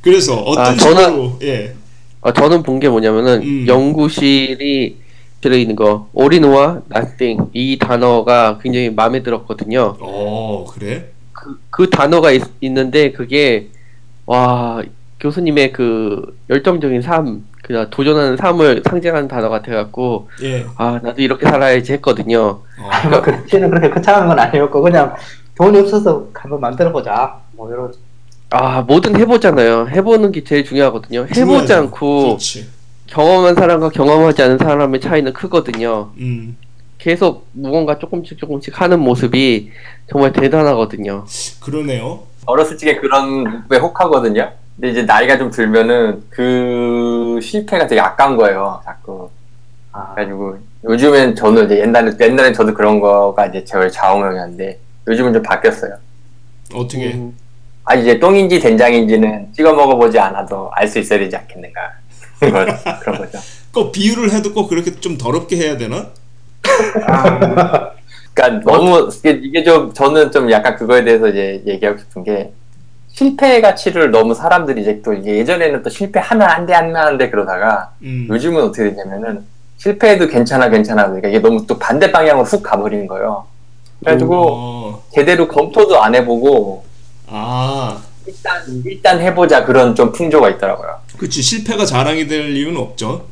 그래서 어떤 아, 저는 식으로, 예. 아 저는 본 게 뭐냐면은 음. 연구실이 들어 있는 거 올인와 nothing 이 단어가 굉장히 마음에 들었거든요. 어 그래? 그, 그 단어가 있, 있는데 그게 와 교수님의 그 열정적인 삶 그냥 도전하는 삶을 상징하는 단어 같아갖고 예. 아 나도 이렇게 살아야지 했거든요. 어. 그러니까, 그때는 그렇게 거창한 건 아니었고 그냥 돈이 없어서 한번 만들어보자 뭐 이런 아 뭐든 해보잖아요. 해보는 게 제일 중요하거든요. 해보지 중요하죠. 않고 그렇지. 경험한 사람과 경험하지 않은 사람의 차이는 크거든요. 음. 계속 무언가 조금씩 조금씩 하는 모습이 정말 대단하거든요. 그러네요. 어렸을 적에 그런 게 혹하거든요. 근데 이제 나이가 좀 들면은 그 실패가 되게 아까운 거예요. 자꾸. 아. 그래가지고 요즘엔 저는 이제 옛날에 옛날에 저도 그런 거가 이제 제 좌우명이었는데 요즘은 좀 바뀌었어요. 어떻게? 음, 아 이제 똥인지 된장인지는 찍어 먹어보지 않아도 알 수 있어야 되지 않겠는가. 그런 그런 거죠. 꼭 비유를 해도 꼭 그렇게 좀 더럽게 해야 되나? 아, 그러니까 너무 이게 좀 저는 좀 약간 그거에 대해서 이제 얘기하고 싶은 게 실패의 가치를 너무 사람들이 이제 또 예전에는 또 실패하면 안 돼 안 하는데 그러다가 음. 요즘은 어떻게 되냐면은 실패해도 괜찮아 괜찮아 그러니까 이게 너무 또 반대 방향으로 훅 가버리는 거예요. 그래가지고 오. 제대로 검토도 안 해보고 아. 일단 일단 해보자 그런 좀 풍조가 있더라고요. 그렇지 실패가 자랑이 될 이유는 없죠.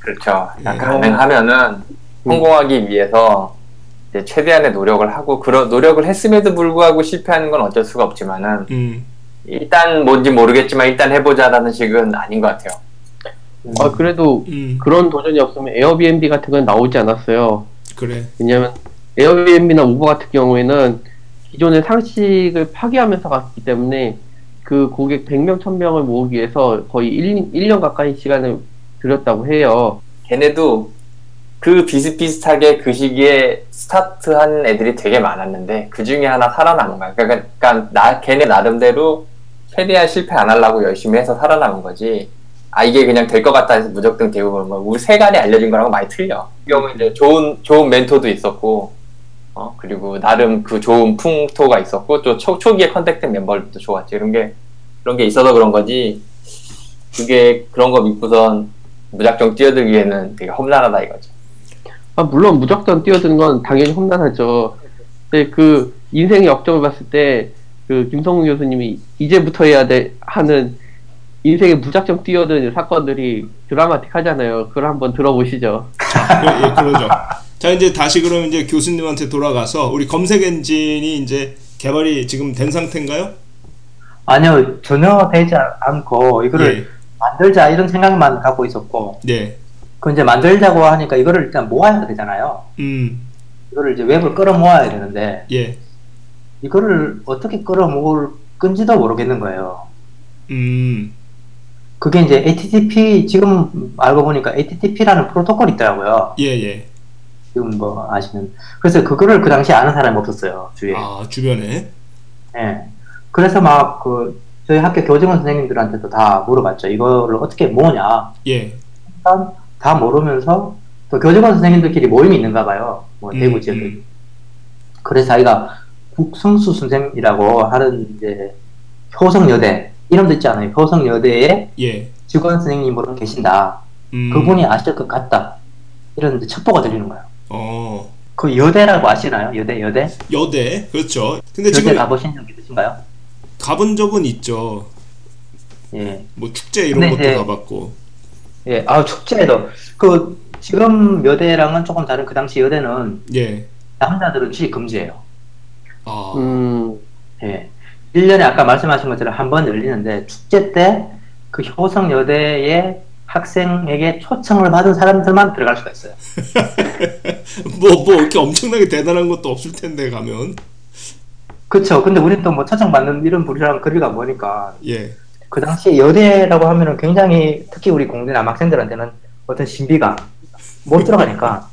그렇죠. 약간 예. 가능하면은. 성공하기 위해서 이제 최대한의 노력을 하고 그런 노력을 했음에도 불구하고 실패하는 건 어쩔 수가 없지만은 음. 일단 뭔지 모르겠지만 일단 해보자라는 식은 아닌 것 같아요. 음. 아 그래도 음. 그런 도전이 없으면 에어비앤비 같은 건 나오지 않았어요. 그래. 왜냐면 에어비앤비나 우버 같은 경우에는 기존의 상식을 파괴하면서 갔기 때문에 그 고객 백 명, 천 명을 모으기 위해서 거의 일 년 가까이 시간을 들였다고 해요. 걔네도 그 비슷비슷하게 그 시기에 스타트한 애들이 되게 많았는데 그 중에 하나 살아남은 거야. 그러니까, 그러니까 나, 걔네 나름대로 최대한 실패 안 하려고 열심히 해서 살아남은 거지 아 이게 그냥 될 것 같다 해서 무작정 대고 그런 거 우리 세간에 알려진 거랑 많이 틀려. 이 경우는 이제 좋은, 좋은 멘토도 있었고 어, 그리고 나름 그 좋은 풍토가 있었고, 또 초, 초기에 컨택된 멤버들도 좋았지. 이런 게, 그런 게 있어서 그런 거지. 그게 그런 거 믿고선 무작정 뛰어들기에는 되게 험난하다 이거죠. 아, 물론 무작정 뛰어드는 건 당연히 험난하죠. 근데 그 인생의 역정을 봤을 때 그 김성훈 교수님이 이제부터 해야 돼 하는 인생의 무작정 뛰어드는 사건들이 드라마틱하잖아요. 그걸 한번 들어보시죠. 예, 예, 그러죠. 자, 이제 다시 그러면 이제 교수님한테 돌아가서 우리 검색 엔진이 이제 개발이 지금 된 상태인가요? 아니요, 전혀 되지 않고 이거를 예. 만들자 이런 생각만 갖고 있었고, 예. 그 이제 만들자고 하니까 이거를 일단 모아야 되잖아요. 음. 이거를 이제 웹을 끌어모아야 되는데, 예. 이거를 어떻게 끌어모을 건지도 모르겠는 거예요. 음. 그게 이제 에이치티티피 지금 알고 보니까 에이치티티피라는 프로토콜이 있더라고요. 예예. 예. 지금 뭐 아시는. 그래서 그거를 그 당시 아는 사람이 없었어요 주위에. 아 주변에. 네. 그래서 막 그 저희 학교 교직원 선생님들한테도 다 물어봤죠. 이거를 어떻게 모으냐. 예. 일단 다 모르면서 또 교직원 선생님들끼리 모임이 있는가 봐요. 뭐 대구 지역에. 음, 음. 그래서 자기가 국승수 선생이라고 하는 이제 효성여대 이름도 있지 않아요. 효성여대에 예. 직원 선생님으로 계신다. 음. 그분이 아실 것 같다. 이런 첩보가 들리는 거예요. 어. 그 여대라고 아시나요? 여대, 여대? 여대, 그렇죠. 근데 여대 지금 가보신 적 있으신가요? 가본 적은 있죠. 예. 뭐 축제 이런 것도 이제, 가봤고. 예, 아 축제도 그 지금 여대랑은 조금 다른 그 당시 여대는 예. 남자들은 취직 금지예요. 아. 음. 예. 일 년에 아까 말씀하신 것처럼 한 번 열리는데 축제 때 그 효성여대의 학생에게 초청을 받은 사람들만 들어갈 수가 있어요. 뭐, 뭐 이렇게 엄청나게 대단한 것도 없을 텐데 가면. 그렇죠. 근데 우리는 또 뭐 초청 받는 이런 분이랑 거리가 머니까. 예. 그 당시 여대라고 하면은 굉장히 특히 우리 공대 남학생들한테는 어떤 신비감 못 들어가니까.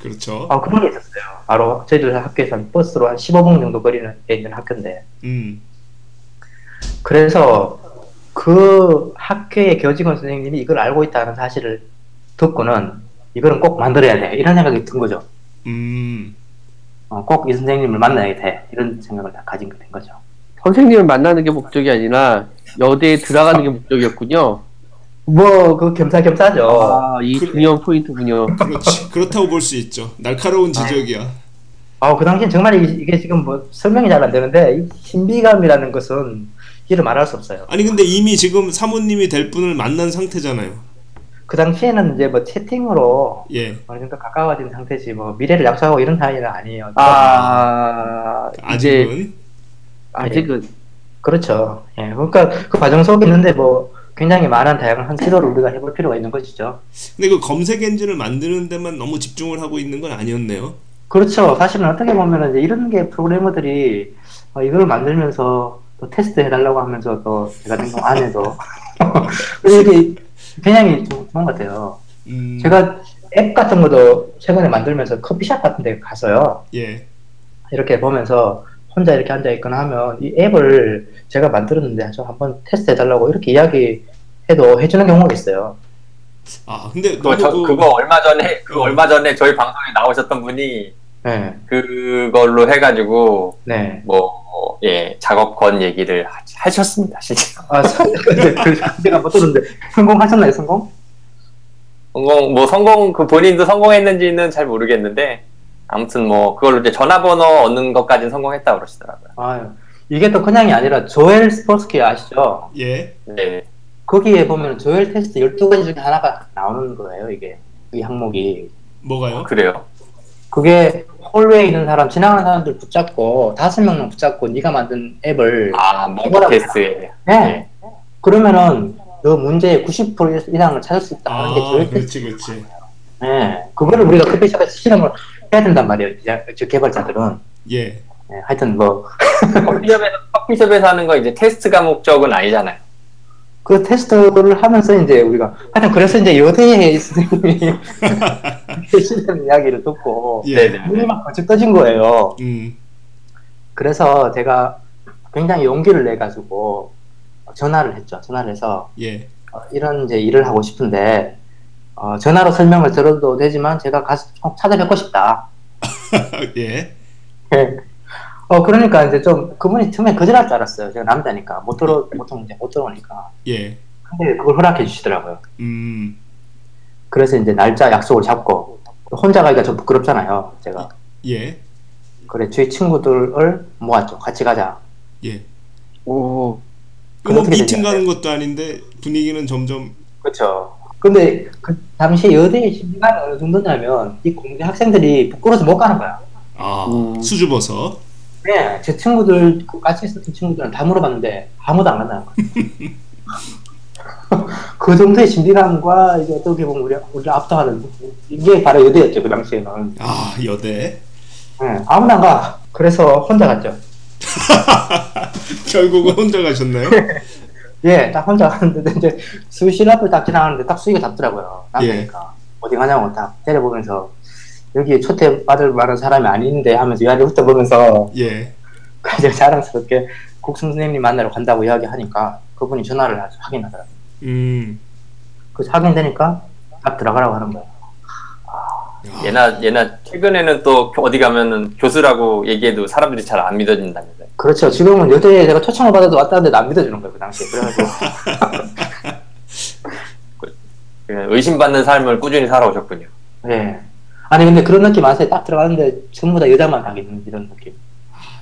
그렇죠. 아 그런 게 있었어요. 바로 저희들 학교에서 버스로 한 십오 분 정도 거리에 있는 학교인데. 음. 그래서. 그 학교의 교직원 선생님이 이걸 알고 있다는 사실을 듣고는 이거는 꼭 만들어야 돼 이런 생각이 든 거죠. 음. 어, 꼭 이 선생님을 만나야 돼 이런 생각을 다 가진 된 거죠. 선생님을 만나는 게 목적이 아니라 여대에 들어가는 게 목적이었군요. 뭐 그 겸사겸사죠. 아, 이 그, 중요한 포인트군요. 그렇지, 그렇다고 볼 수 있죠. 날카로운 지적이야. 아, 그 당시엔 정말 이게 지금 뭐 설명이 잘 안 되는데 이 신비감이라는 것은 이를 말할 수 없어요. 아니 근데 이미 지금 사모님이 될 분을 만난 상태잖아요. 그 당시에는 이제 뭐 채팅으로 예. 어느 정도 가까워진 상태지 뭐 미래를 약속하고 이런 사이는 아니에요. 아 아직은 이제... 아직은 네. 그렇죠. 예, 그러니까 그 과정 속에 있는데 뭐 굉장히 많은 다양한 시도를 우리가 해볼 필요가 있는 것이죠. 근데 그 검색 엔진을 만드는 데만 너무 집중을 하고 있는 건 아니었네요. 그렇죠. 사실은 어떻게 보면 이제 이런 게 프로그래머들이 어, 이걸 만들면서 또 테스트 해달라고 하면서 또 제가 등록 안 해도 이게 굉장히 좀 그런 것 같아요. 음... 제가 앱 같은 것도 최근에 만들면서 커피숍 같은 데 가서요. 예. 이렇게 보면서 혼자 이렇게 앉아있거나 하면 이 앱을 제가 만들었는데 저 한번 테스트 해달라고 이렇게 이야기해도 해주는 경우가 있어요. 아 근데 그거, 저, 그거 얼마 전에 그 얼마 전에 저희 방송에 나오셨던 분이 네. 그걸로 해가지고 네. 뭐 예, 작업 건 얘기를 하, 하셨습니다, 진짜. 아, 근데 그 제가 못 들었는데 성공하셨나요, 성공? 성공, 뭐 성공 그 본인도 성공했는지는 잘 모르겠는데 아무튼 뭐 그걸로 이제 전화번호 얻는 것까지는 성공했다 그러시더라고요. 아, 이게 또 그냥이 아니라 조엘 스포츠키 아시죠? 예. 네. 거기에 보면 조엘 테스트 열두 가지 중에 하나가 나오는 거예요, 이게 이 항목이. 뭐가요? 아, 그래요. 그게 홀웨이 있는 사람, 지나가는 사람들 붙잡고 다섯 명만 붙잡고 네가 만든 앱을 아, 모바일 테스트에 네. 네. 그러면은 그 문제의 구십 퍼센트 이상을 찾을 수 있다. 아, 게 그렇지, 그렇지. 네, 그거를 우리가 커피숍에서 실험을 해야 된단 말이에요. 즉 개발자들은. 예. 네, 하여튼 뭐 커피숍에서 커피숍에서 하는 거 이제 테스트가 목적은 아니잖아요. 그 테스트를 하면서 이제 우리가 하여튼 그래서 이제 여대의 선생님이 실험 이야기를 듣고 예. 눈이 막 번쩍 떠진 거예요. 음. 그래서 제가 굉장히 용기를 내 가지고 전화를 했죠. 전화를 해서 예. 어, 이런 이제 일을 하고 싶은데 어, 전화로 설명을 들어도 되지만 제가 가서 찾아뵙고 싶다. 예. 네. 어 그러니까 이제 좀 그분이 처음에 거절할 줄 알았어요. 제가 남자니까 못 들어 보통 이제 못 들어오니까. 예. 근데 그걸 허락해 주시더라고요. 음. 그래서 이제 날짜 약속을 잡고 혼자 가기가 좀 부끄럽잖아요. 제가. 예. 그래 저희 친구들을 모았죠. 같이 가자. 예. 오. 뭐 미팅 가는 것도 아닌데 분위기는 점점. 그렇죠. 근데 그 당시 여대의 심리가 어느 정도냐면 이 공대 학생들이 부끄러워서 못 가는 거야. 아 음. 수줍어서. 네, 제 친구들 같이 있었던 친구들은 다 물어봤는데 아무도 안 간다는 거예요. 그 정도의 진비감과 이제 어떻게 보면 우리 우리 압도하는 이게 바로 여대였죠 그 당시에는. 아 여대. 네, 아무도 안 가. 그래서 혼자 갔죠. 결국은 혼자 가셨나요? 예, 딱 혼자 갔는데 이제 수의실 앞을 딱 지나가는데 딱 수의가 잡더라고요. 남자니까 예. 어디 가냐고 딱 때려보면서. 여기 초대받을 만한 사람이 아닌데 하면서 이야기를 훑어보면서 예. 가장 자랑스럽게 국승 선생님 만나러 간다고 이야기하니까 그분이 전화를 확인하더라고요. 음. 그래서 확인되니까 딱 들어가라고 하는 거예요. 아, 얘나 얘나 최근에는 또 어디 가면은 교수라고 얘기해도 사람들이 잘 안 믿어진다면서요. 그렇죠. 지금은 여대에 제가 초청을 받아도 왔다는데 안 믿어주는 거예요. 그 당시에. 그래가지고 의심받는 삶을 꾸준히 살아오셨군요. 네. 아니 근데 그런 느낌 아세요? 딱 들어가는데 전부 다 여자만 가게 되는 이런 느낌.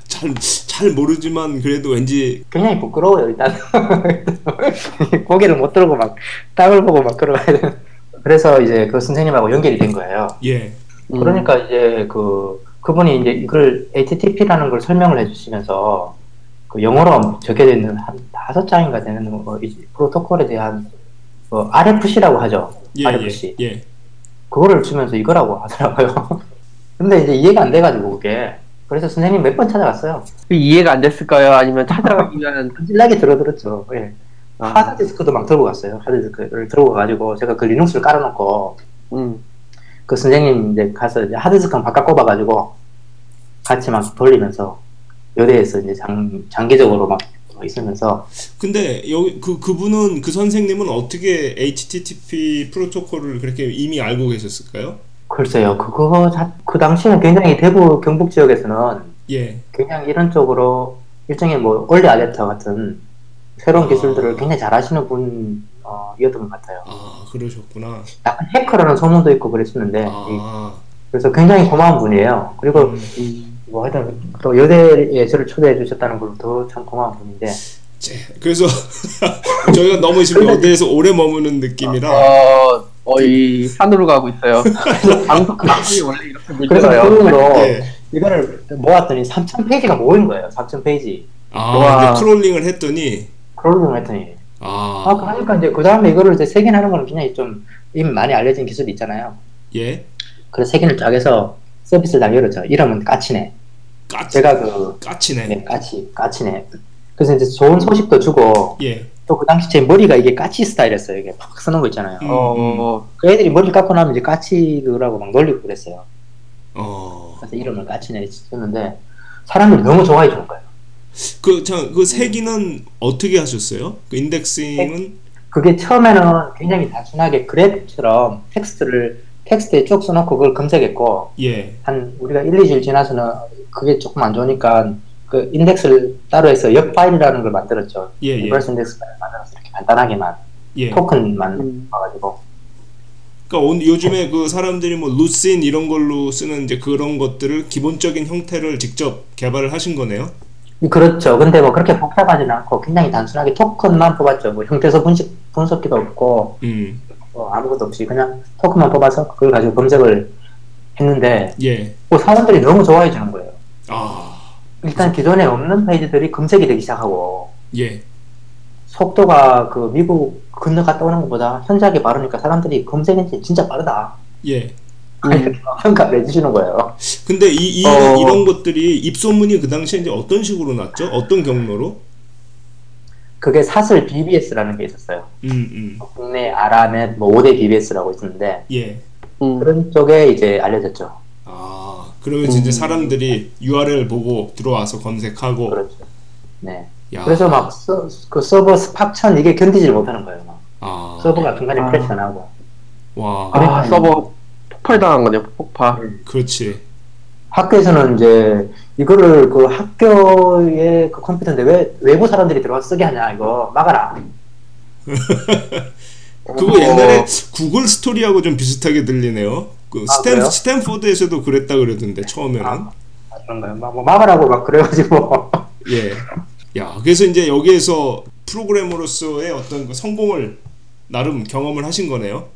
잘, 잘 모르지만 그래도 왠지 굉장히 부끄러워요 일단. 고개를 못 들고 막 땅을 보고 막 걸어가야 되는. 그래서 이제 그 선생님하고 연결이 된 거예요. 예. 음. 그러니까 이제 그 그분이 이제 이걸 에이치티티피라는 걸 설명을 해주시면서 그 영어로 적혀져 있는 한 다섯 장인가 되는 뭐 프로토콜에 대한 뭐 알에프씨라고 하죠. 예, 알에프씨. 예. 예. 그거를 주면서 이거라고 하더라고요. 근데 이제 이해가 안 돼가지고 그게 그래서 선생님 몇 번 찾아갔어요. 이해가 안 됐을까요? 아니면 찾아가기 위한 찔나게 들어들었죠. 예. 아. 하드디스크도 막 들고 갔어요. 하드디스크를 들고 가가지고 제가 그 리눅스를 깔아놓고 음. 그 선생님 이제 가서 이제 하드디스크만 바깥 꼽아가지고 같이 막 돌리면서 여대에서 이제 장, 장기적으로 막 있으면서. 근데 여기 그 그분은 그 선생님은 어떻게 에이치티티피 프로토콜을 그렇게 이미 알고 계셨을까요? 글쎄요, 그거 자, 그 당시는 굉장히 대구 경북 지역에서는 예, 굉장히 이런 쪽으로 일종의 뭐 얼리 어댑터 같은 새로운 아... 기술들을 굉장히 잘하시는 분이었던 어, 것 같아요. 아 그러셨구나. 약간 해커라는 소문도 있고 그랬었는데, 아... 그래서 굉장히 고마운 분이에요. 그리고 음... 이, 뭐 하여튼 또 여대에 저를 초대해 주셨다는 걸로 더 참 고마운 분인데 그래서 저희가 너무 지금 여대에서 오래 머무는 느낌이라 어, 어, 이 산으로 가고 있어요. 방송이 원래 이렇게 물들어요. 그래서 그걸로 네. 이거를 모았더니 삼천 페이지가 모인 거예요. 삼천 페이지 아, 크롤링을 했더니 크롤링을 했더니 아, 아 그러니까 이제 그 다음에 이거를 이제 색인하는 거는 굉장히 좀 이미 많이 알려진 기술이 있잖아요. 예. 그래서 색인을 쫙 해서 서비스를 다 열었죠. 이름은 까치네. 까치, 제가 그 까치네. 네, 까치, 까치네. 그래서 이제 좋은 소식도 주고, 예. 또 그 당시 제 머리가 이게 까치 스타일이었어요. 이게 팍 쓰는 거 있잖아요. 음, 어, 뭐. 그 애들이 머리 깎고 나면 이제 까치라고 막 놀리고 그랬어요. 어. 그래서 이름을 까치네 했는데 사람들이 너무 좋아해 주는 거예요. 그 참 그 세기는 어떻게 하셨어요? 그 인덱싱은? 그게 처음에는 굉장히 단순하게 그래프처럼 텍스트를 텍스트에 쭉 써놓고 그걸 검색했고, 예. 한 우리가 일, 이 주일 지나서는 그게 조금 안 좋으니까 그 인덱스를 따로 해서 역 파일이라는 걸 만들었죠. 예, 인버스 예. 인덱스 파일을 만들어서 이렇게 간단하게만 예. 토큰만 봐가지고. 그러니까 온, 요즘에 그 사람들이 뭐 루씬 이런 걸로 쓰는 이제 그런 것들을 기본적인 형태를 직접 개발을 하신 거네요. 그렇죠. 근데 뭐 그렇게 복잡하지는 않고 굉장히 단순하게 토큰만 뽑았죠. 뭐 형태소 분식 분석기도 없고. 음. 어, 아무것도 없이 그냥 토큰만 뽑아서 그걸 가지고 검색을 했는데 예. 어, 사람들이 너무 좋아해 주는 거예요. 아... 일단 기존에 없는 페이지들이 검색이 되기 시작하고 예. 속도가 그 미국 건너 갔다 오는 것보다 현저하게 빠르니까 사람들이 검색 엔진 진짜 빠르다 예. 음. 평가를 해주시는 거예요. 근데 이, 이, 어... 이런 것들이 입소문이 그 당시에 이제 어떤 식으로 났죠? 어떤 경로로? 그게 사슬 비비에스라는 게 있었어요. 음, 음. 국내 아라넷 뭐 오 대 비비에스라고 있었는데 예. 음. 그런 쪽에 이제 알려졌죠. 아 그러면서 음. 이제 사람들이 유알엘 보고 들어와서 검색하고 그렇죠. 네. 야. 그래서 막 서, 그 서버 스팍천 이게 견디질 못하는 거예요. 막. 아. 서버가 중간에 아. 크래시나고. 와. 아, 아 서버 폭발당한 거네요. 폭파. 음. 그렇지. 학교에서는 이제 이거를 그 학교에 그 컴퓨터인데 왜 외부 사람들이 들어와서 쓰게 하냐, 이거 막아라. 그거 어... 옛날에 구글 스토리하고 좀 비슷하게 들리네요. 그 아, 스탠, 스탠포드에서도 그랬다 그러던데 처음에는. 아, 그런가요? 막 뭐 막으라고 막 그래가지고. 예. 야, 그래서 이제 여기에서 프로그래머로서의 어떤 그 성공을 나름 경험을 하신 거네요.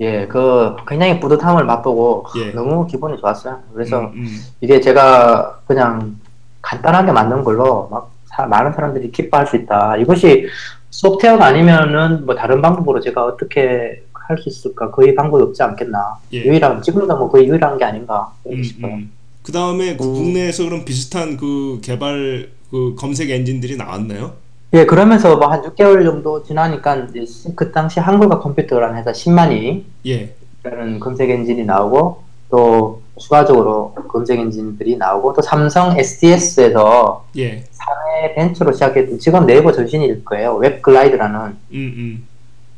예, 그 굉장히 뿌듯함을 맛보고 예. 너무 기분이 좋았어요. 그래서 음, 음. 이게 제가 그냥 간단하게 만든 걸로 막 사, 많은 사람들이 기뻐할 수 있다. 이것이 소프트웨어가 아니면은 뭐 다른 방법으로 제가 어떻게 할 수 있을까? 거의 방법이 없지 않겠나. 예. 유일한 지금도 뭐 거의 유일한 게 아닌가 싶어요. 음, 음. 그 다음에 음. 국내에서 그럼 비슷한 그 개발 그 검색 엔진들이 나왔나요? 예, 그러면서 뭐 한 육 개월 정도 지나니까 이제 그 당시 한글과 컴퓨터라는 회사 십만이 예. 라는 검색 엔진이 나오고 또 추가적으로 검색 엔진들이 나오고 또 삼성 에스디에스에서 예. 사내 벤처로 시작했던 지금 네이버 전신일 거예요. 웹글라이드라는 음, 음.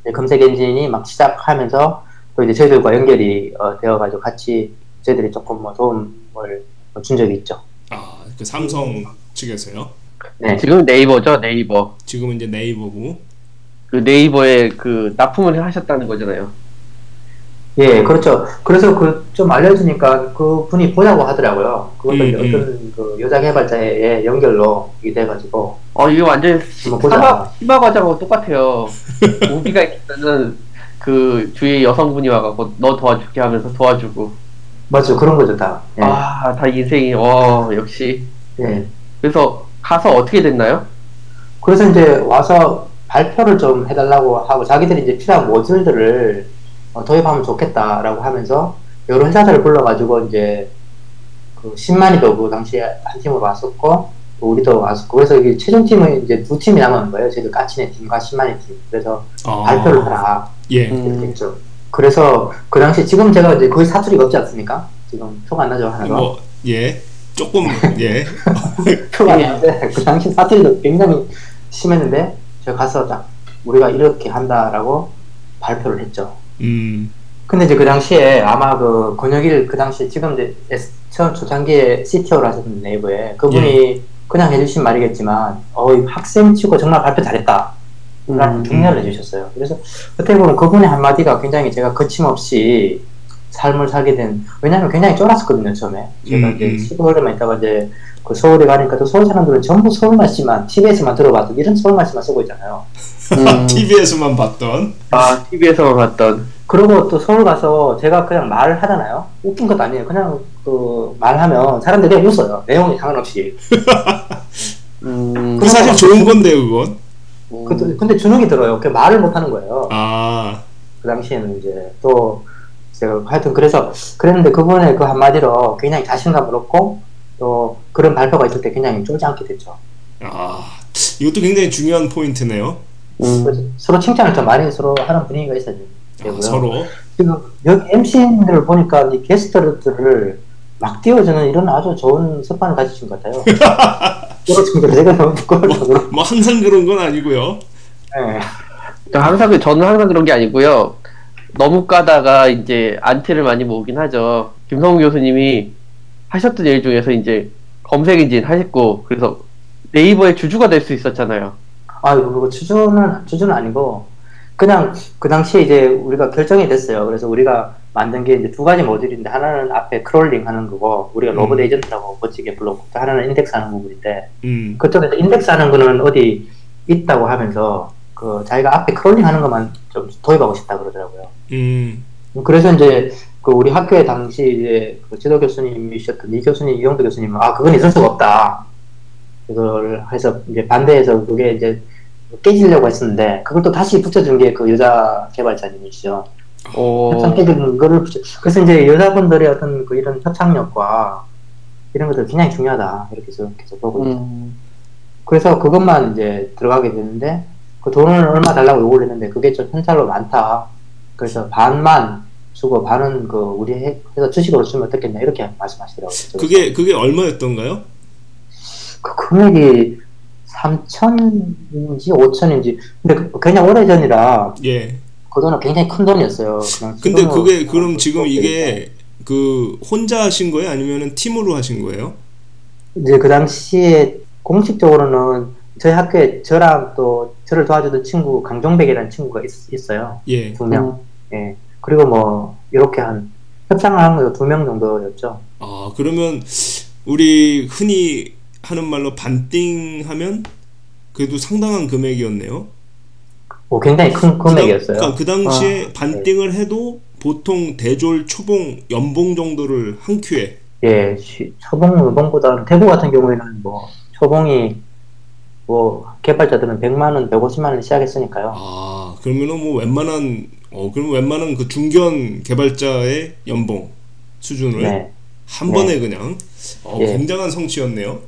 예, 검색 엔진이 막 시작하면서 또 이제 저희들과 연결이 어, 되어가지고 같이 저희들이 조금 뭐 도움을 준 적이 있죠. 아, 그 삼성 측에서요? 네, 지금 네이버죠, 네이버. 지금은 이제 네이버고. 그 네이버에 그 납품을 하셨다는 거잖아요. 예, 그렇죠. 그래서 그 좀 알려주니까 그 분이 보자고 하더라고요. 그것도 음, 어떤 음. 그 여자 개발자의 연결로 이게 돼가지고. 어, 이거 완전 사막 희마 과자하고 똑같아요. 오비가 있으면은 그 주위에 여성분이 와가지고 너 도와줄게 하면서 도와주고. 맞죠, 그런 거죠 다. 예. 아, 다 인생이 와 역시. 예. 그래서. 가서 어떻게 됐나요? 그래서 이제 와서 발표를 좀 해달라고 하고 자기들이 이제 필요한 모듈들을 어, 도입하면 좋겠다라고 하면서 여러 회사들을 불러가지고 이제 그 십만이도 그 당시에 한 팀으로 왔었고 또 우리도 왔었고 그래서 이게 최종팀은 이제 두 팀이 남은 거예요. 저희도 까치네 팀과 십만이 팀. 그래서 어... 발표를 하라. 예. 이렇게 했죠. 그래서 그 당시 지금 제가 이제 거의 사투리가 없지 않습니까? 지금 표가 안 나죠 하나가. 뭐, 예. 조금 예. 그 당시 사투리도 굉장히 심했는데 제가 가서 딱 우리가 이렇게 한다라고 발표를 했죠. 음. 근데 이제 그 당시에 아마 그 권혁일 그 당시 지금 이제 처음 초창기에 씨티오를 하셨던 네이버에 그분이 예. 그냥 해주신 말이겠지만 어 학생치고 정말 발표 잘했다. 라는 격려를 음. 해주셨어요. 그래서 어떻게 보면 그분의 한마디가 굉장히 제가 거침없이 삶을 살게 된, 왜냐면 굉장히 쫄았었거든요, 처음에. 제가 음, 이제 음. 시골에만 있다가 이제 그 서울에 가니까 또 서울 사람들은 전부 서울 말씨만, 티비에서만 들어봐도 이런 서울 말씨만 쓰고 있잖아요. 음. 티비에서만 봤던? 아, 티비에서만 봤던. 그리고 또 서울 가서 제가 그냥 말을 하잖아요. 웃긴 것도 아니에요. 그냥 그 말하면 사람들이 그냥 웃어요. 내용이 상관없이. 음, 그 사실 좋은 건데, 그건? 음. 그, 근데 주눅이 들어요. 그 말을 못 하는 거예요. 아. 그 당시에는 이제 또, 제가 하여튼 그래서 그랬는데 그분의 그 한마디로 굉장히 자신감을 얻고 또 그런 발표가 있을 때 굉장히 쫄지 않게 됐죠. 아, 이것도 굉장히 중요한 포인트네요. 음. 서로 칭찬을 좀 많이 서로 하는 분위기가 있어야 되고요. 아, 서로. 지금 여기 엠씨들을 보니까 이 게스트들을 막 띄워주는 이런 아주 좋은 습관을 가지신 것 같아요. 제가 너무 부끄러워서. 뭐 항상 그런 건 아니고요. 네. 항상 저는 항상 그런 게 아니고요. 너무 까다가 이제 안티를 많이 모으긴 하죠. 김성훈 교수님이 하셨던 일 중에서 이제 검색 엔진 하셨고 그래서 네이버의 주주가 될 수 있었잖아요. 아, 이거 주주는 주주는 아니고 그냥 그 당시에 이제 우리가 결정이 됐어요. 그래서 우리가 만든 게 이제 두 가지 모듈인데 하나는 앞에 크롤링 하는 거고 우리가 로봇 음. 에이전트라고 거치게 불렀고 하나는 인덱스 하는 부분인데 음. 그쪽에서 인덱스 하는 거는 어디 있다고 하면서 그 자기가 앞에 크롤링 하는 것만 좀 도입하고 싶다 그러더라고요. 음. 그래서 이제 그 우리 학교에 당시 이제 그 지도 교수님이셨던 이 교수님, 이영도 교수님은 아 그건 있을 수가 없다. 그걸 해서 이제 반대해서 그게 이제 깨지려고 했었는데 그걸 또 다시 붙여준 게 그 여자 개발자님이시죠. 오. 협상 깨진 거를 붙여. 그래서 이제 여자분들의 어떤 그 이런 협상력과 이런 것들 굉장히 중요하다 이렇게 계속 계속 보고 있죠. 음. 그래서 그것만 이제 들어가게 됐는데. 그 돈을 얼마 달라고 요구를 했는데 그게 좀 현찰로 많다. 그래서 반만 주고 반은 그 우리 회사 주식으로 주면 어떻겠냐 이렇게 말씀하시더라고요. 그게 그게 얼마였던가요? 그 금액이 삼천인지 오천인지 근데 그냥 오래 전이라. 예. 그 돈은 굉장히 큰 돈이었어요. 그냥 근데 그게 그럼 지금 이게 그 혼자 하신 거예요? 아니면은 팀으로 하신 거예요? 이제 그 당시에 공식적으로는 저희 학교에 저랑 또 저를 도와주던 친구 강종백이라는 친구가 있, 있어요. 예. 두 명. 음. 예. 그리고 뭐 이렇게 한 협상을 한 것도 두 명 정도였죠. 아, 그러면 우리 흔히 하는 말로 반띵하면 그래도 상당한 금액이었네요. 오, 굉장히 큰 금액이었어요. 그러니까 그 당시에 아, 반띵을 네. 해도 보통 대졸 초봉 연봉 정도를 한 큐에. 예, 초봉 연봉보다는 대구 같은 경우에는 뭐 초봉이 뭐 개발자들은 백만 원, 백오십만 원 시작했으니까요. 아, 그러면은 뭐 웬만한 어 그럼 웬만한 그 중견 개발자의 연봉 수준을 네. 한 네. 번에 그냥 어, 예. 굉장한 성취였네요.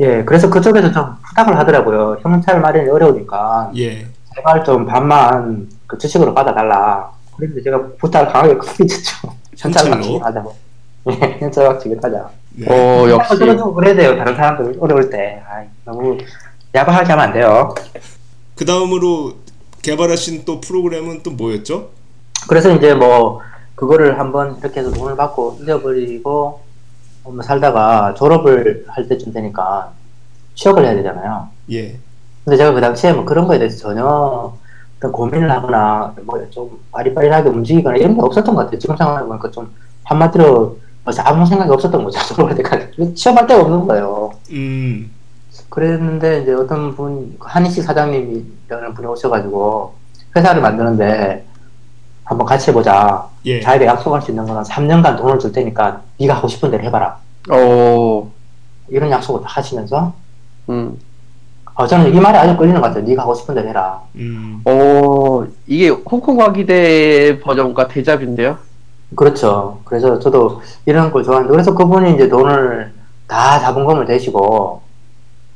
예, 그래서 그쪽에서 좀 부탁을 하더라고요. 형차를 마련이 어려우니까 예. 제발 좀 반만 그 주식으로 받아달라. 그래서 제가 부탁을 강하게 크리쳤죠. 형차를 막치기 하자. 예, 형차를 막치기 하자. 네. 오, 역시. 그래야 돼요. 다른 사람들 어려울 때. 아이, 너무 야박하게 하면 안 돼요. 그 다음으로 개발하신 또 프로그램은 또 뭐였죠? 그래서 이제 뭐 그거를 한번 이렇게 해서 돈을 받고 흘려버리고 뭐 살다가 졸업을 할 때쯤 되니까 취업을 해야 되잖아요. 예. 근데 제가 그 당시에 뭐 그런 거에 대해서 전혀 어떤 고민을 하거나 뭐 좀 바리바리하게 움직이거나 이런 게 없었던 것 같아요. 지금 생각해보니까 좀 한마디로 아무 생각이 없었던 거죠. 졸업할 때까지 취업할 데가 없는 거예요. 음. 그랬는데 이제 어떤 분 한이식 사장님이라는 분이 오셔가지고 회사를 만드는데 한번 같이 해보자. 예. 자기가 약속할 수 있는 거는 삼 년간 돈을 줄 테니까 네가 하고 싶은 대로 해봐라. 오. 이런 약속을 다 하시면서 음. 어, 저는 이 말이 아주 끌리는 것 같아요. 네가 하고 싶은 대로 해라. 음. 오, 이게 홍콩 과기대 버전과 데자뷰인데요? 그렇죠. 그래서 저도 이런 걸 좋아하는데 그래서 그분이 이제 돈을 다 자본금을 대시고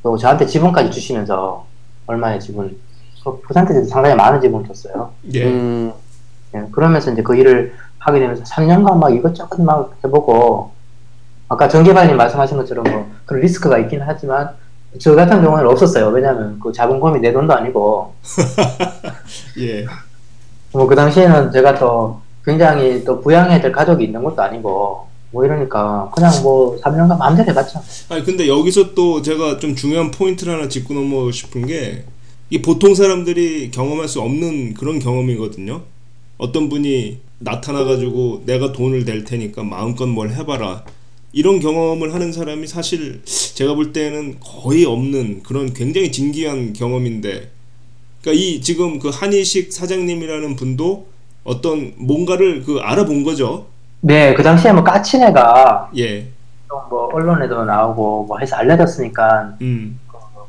또 저한테 지분까지 주시면서 얼마의 지분 그 퍼센트지도 상당히 많은 지분을 줬어요. 예. 음. 예, 그러면서 이제 그 일을 하게 되면서 삼 년간 막 이것저것 막 해보고, 아까 정개발님 말씀하신 것처럼 뭐, 그런 리스크가 있긴 하지만, 저 같은 경우는 없었어요. 왜냐면 그 자본금이 내 돈도 아니고. 예. 뭐, 그 당시에는 제가 또 굉장히 또 부양해야 될 가족이 있는 것도 아니고, 뭐 이러니까, 그냥 뭐, 삼 년간 마음대로 해봤죠. 아니, 근데 여기서 또 제가 좀 중요한 포인트를 하나 짚고 넘어가고 싶은 게, 이 보통 사람들이 경험할 수 없는 그런 경험이거든요. 어떤 분이 나타나가지고 내가 돈을 낼 테니까 마음껏 뭘 해봐라 이런 경험을 하는 사람이 사실 제가 볼 때는 거의 없는 그런 굉장히 진귀한 경험인데, 그러니까 이 지금 그 한이식 사장님이라는 분도 어떤 뭔가를 그 알아본 거죠. 네, 그 당시에 뭐 까치네가 예, 뭐 언론에도 나오고 뭐 해서 알려졌으니까 음.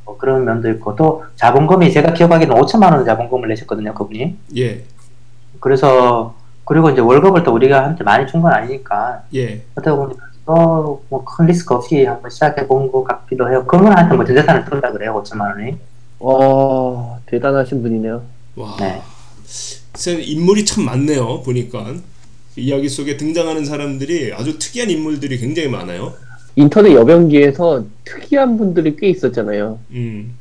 뭐 그런 면도 있고 또 자본금이 제가 기억하기에는 오천만 원 자본금을 내셨거든요, 그분이. 예. 그래서 그리고 이제 월급을 또 우리가 한테 많이 준 건 아니니까 예. 그렇다 보니까 또 뭐 큰 리스크 없이 한번 시작해 본 것 같기도 해요. 그분한테 뭐 전재산을 뜬다 그래요, 오천만 원이. 와, 대단하신 분이네요. 와, 네. 인물이 참 많네요. 보니까 이야기 속에 등장하는 사람들이 아주 특이한 인물들이 굉장히 많아요. 인터넷 여변기에서 특이한 분들이 꽤 있었잖아요. 음.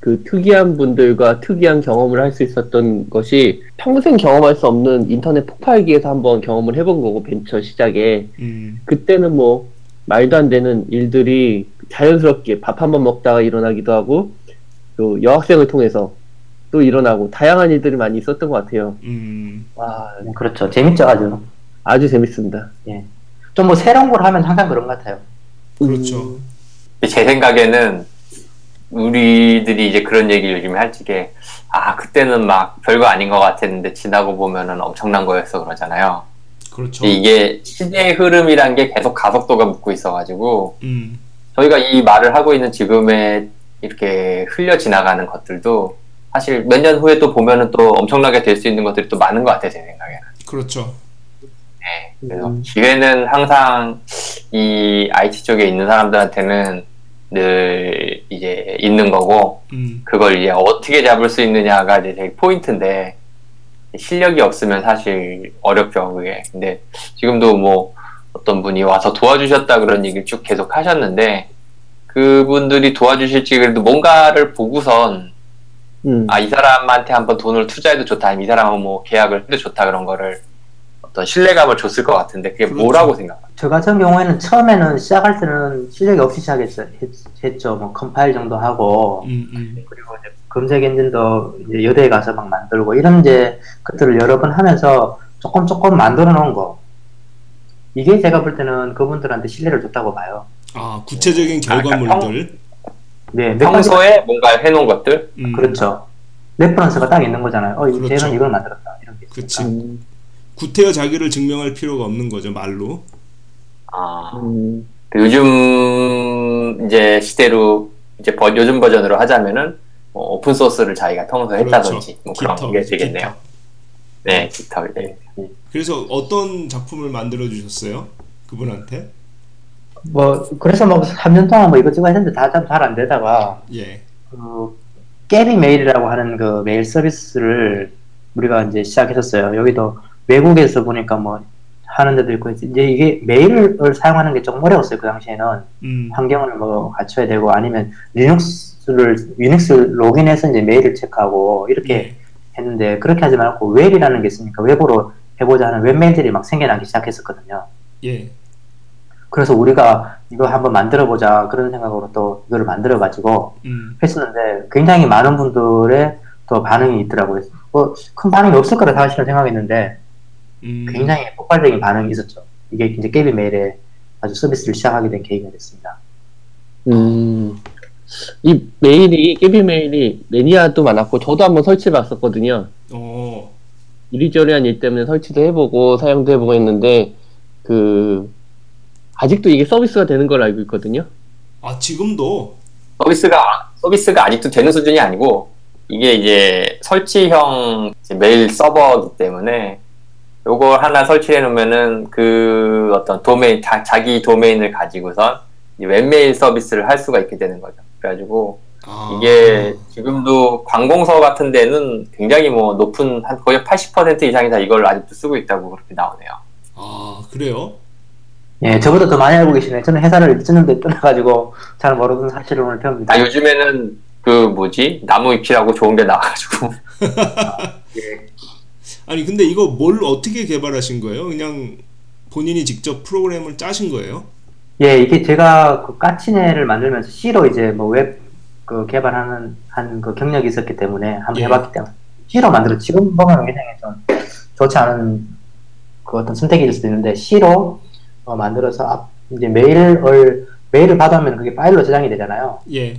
그 특이한 분들과 특이한 경험을 할 수 있었던 것이 평생 경험할 수 없는 인터넷 폭발기에서 한번 경험을 해본 거고, 벤처 시작에 음. 그때는 뭐 말도 안 되는 일들이 자연스럽게 밥 한번 먹다가 일어나기도 하고 또 여학생을 통해서 또 일어나고 다양한 일들이 많이 있었던 것 같아요. 음. 와, 그렇죠. 재밌죠. 아주 아주 재밌습니다. 예. 좀 뭐 새로운 걸 하면 항상 그런 것 같아요. 그렇죠. 음. 제 생각에는 우리들이 이제 그런 얘기를 요즘에 할지 게, 아, 그때는 막 별거 아닌 것 같았는데 지나고 보면은 엄청난 거였어 그러잖아요. 그렇죠. 이게 시대의 흐름이란 게 계속 가속도가 붙고 있어가지고, 음. 저희가 이 말을 하고 있는 지금에 이렇게 흘려 지나가는 것들도 사실 몇 년 후에 또 보면은 또 엄청나게 될 수 있는 것들이 또 많은 것 같아요, 제 생각에는. 그렇죠. 네. 그래서 음. 기회는 항상 이 아이티 쪽에 있는 사람들한테는 늘 이제 있는 거고 음. 그걸 이제 어떻게 잡을 수 있느냐가 이제 되게 포인트인데, 실력이 없으면 사실 어렵죠 그게. 근데 지금도 뭐 어떤 분이 와서 도와주셨다 그런 얘기를 쭉 계속 하셨는데, 그분들이 도와주실지 그래도 뭔가를 보고선 음. 아, 이 사람한테 한번 돈을 투자해도 좋다, 아니면 이 사람은 뭐 계약을 해도 좋다 그런 거를 어떤 신뢰감을 줬을 것 같은데 그게 그렇죠. 뭐라고 생각하세요? 저 같은 경우에는 처음에는 시작할 때는 실력이 없이 시작했죠. 뭐 컴파일 정도 하고 음, 음. 그리고 이제 검색 엔진도 이제 여대에 가서 막 만들고 이런 이제 것들을 여러 번 하면서 조금 조금 만들어 놓은 거. 이게 제가 볼 때는 그분들한테 신뢰를 줬다고 봐요. 아, 구체적인 결과물들. 아, 네, 평소에 뭔가 해놓은 것들. 음. 그렇죠. 레퍼런스가 딱 있는 거잖아요. 어, 그렇죠. 쟤는 이걸 만들었다. 이런 게 있으니까. 그렇지. 구태여 자기를 증명할 필요가 없는 거죠, 말로. 아, 음. 요즘 이제 시대로 이제 버, 요즘 버전으로 하자면은 뭐 오픈 소스를 자기가 평소 했다든지 그렇죠. 뭐 그런 깃허, 게 되겠네요. 깃허. 네, 기타. 네. 그래서 어떤 작품을 만들어 주셨어요? 그분한테? 뭐 그래서 뭐 삼 년 동안 뭐 이것저것 했는데 다 잘 안 되다가 예. 그 깨비메일이라고 하는 그 메일 서비스를 우리가 이제 시작했었어요. 여기도 외국에서 보니까 뭐 하는 데도 있고 이제 이게 메일을 사용하는 게 좀 어려웠어요. 그 당시에는 음. 환경을 뭐 갖춰야 되고 아니면 리눅스를 유닉스 로그인해서 이제 메일을 체크하고 이렇게 예. 했는데 그렇게 하지 말고 웹이라는 게 있으니까 웹으로 해보자 하는 웹메일들이 막 생겨나기 시작했었거든요. 예. 그래서 우리가 이거 한번 만들어보자 그런 생각으로 또 이거를 만들어가지고 음. 했었는데 굉장히 많은 분들의 또 반응이 있더라고요. 뭐 큰 반응이 없을 거라 사실은 생각했는데 음. 굉장히 폭발적인 반응이 있었죠. 이게 이제 깨비메일에 아주 서비스를 시작하게 된 계기가 됐습니다. 음. 이 메일이 깨비메일이 매니아도 많았고 저도 한번 설치해봤었거든요. 오. 이리저리한 일 때문에 설치도 해보고 사용도 해보고 했는데 그 아직도 이게 서비스가 되는 걸 알고 있거든요. 아 지금도 서비스가 서비스가 아직도 되는 수준이 아니고 이게 이제 설치형 이제 메일 서버이기 때문에 요걸 하나 설치해 놓으면은 그 어떤 도메인 자, 자기 도메인을 가지고선 웹메일 서비스를 할 수가 있게 되는 거죠. 그래가지고 아... 이게 지금도 관공서 같은 데는 굉장히 뭐 높은 한 거의 팔십 퍼센트 이상이 다 이걸 아직도 쓰고 있다고 그렇게 나오네요. 아 그래요? 예, 저보다 더 많이 알고 계시네요. 저는 회사를 일찍 떠나가지고 잘 모르는 사실을 오늘 배웁니다. 아, 요즘에는 그 뭐지 나무 위키라고 좋은 게 나와가지고. 아, 예. 아니 근데 이거 뭘 어떻게 개발하신 거예요? 그냥 본인이 직접 프로그램을 짜신 거예요? 예, 이게 제가 그 까치네를 만들면서 C로 이제 뭐 웹 그 개발하는 한 그 경력이 있었기 때문에 한번 예. 해봤기 때문에 C로 만들어 지금 보면 굉장히 좀 좋지 않은 그 어떤 선택일 수도 있는데 C로 어 만들어서 앞 이제 메일을 메일을 받아오면 그게 파일로 저장이 되잖아요. 예.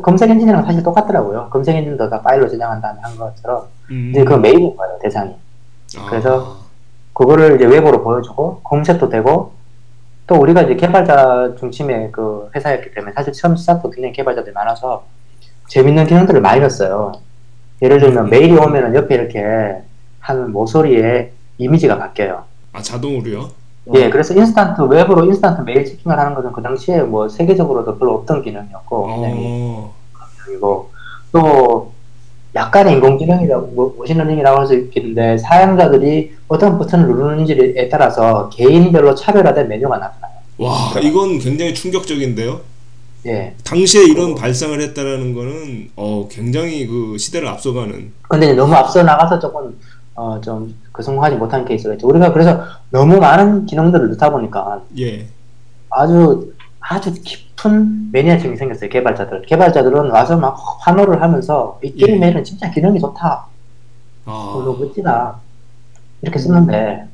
검색 엔진이랑 사실 똑같더라고요. 검색 엔진도 다 파일로 저장한 다음에 한 것처럼 음. 이제 그 메일인 거예요 대상이. 아. 그래서 그거를 이제 웹으로 보여주고 검색도 되고. 또 우리가 이제 개발자 중심의 그 회사였기 때문에 사실 처음 시작도 굉장히 개발자들이 많아서 재밌는 기능들을 많이 넣었어요. 예를 들면 메일이 오면은 옆에 이렇게 하는 모서리에 이미지가 바뀌어요. 아 자동으로요? 예, 그래서 인스턴트 웹으로 인스턴트 메일 체킹을 하는 것은 그 당시에 뭐 세계적으로도 별로 없던 기능이었고 그리고 또 약간의 인공지능이라고 뭐, 머신러닝이라고 할 수 있겠는데 사용자들이 어떤 버튼을 누르는지에 따라서 개인별로 차별화된 메뉴가 나타나요. 와 그래서. 이건 굉장히 충격적인데요. 예. 당시에 이런 어. 발상을 했다라는 거는 어 굉장히 그 시대를 앞서가는. 근데 이제 너무 앞서 나가서 조금 어 좀 그 성공하지 못한 케이스가 있죠. 우리가 그래서 너무 많은 기능들을 넣다 보니까 예. 아주 아주 깊은 매니아층이 생겼어요. 개발자들. 개발자들은 와서 막 환호를 하면서 이 게임에는 예. 진짜 기능이 좋다. 너무 아... 멋지다. 이렇게 쓰는데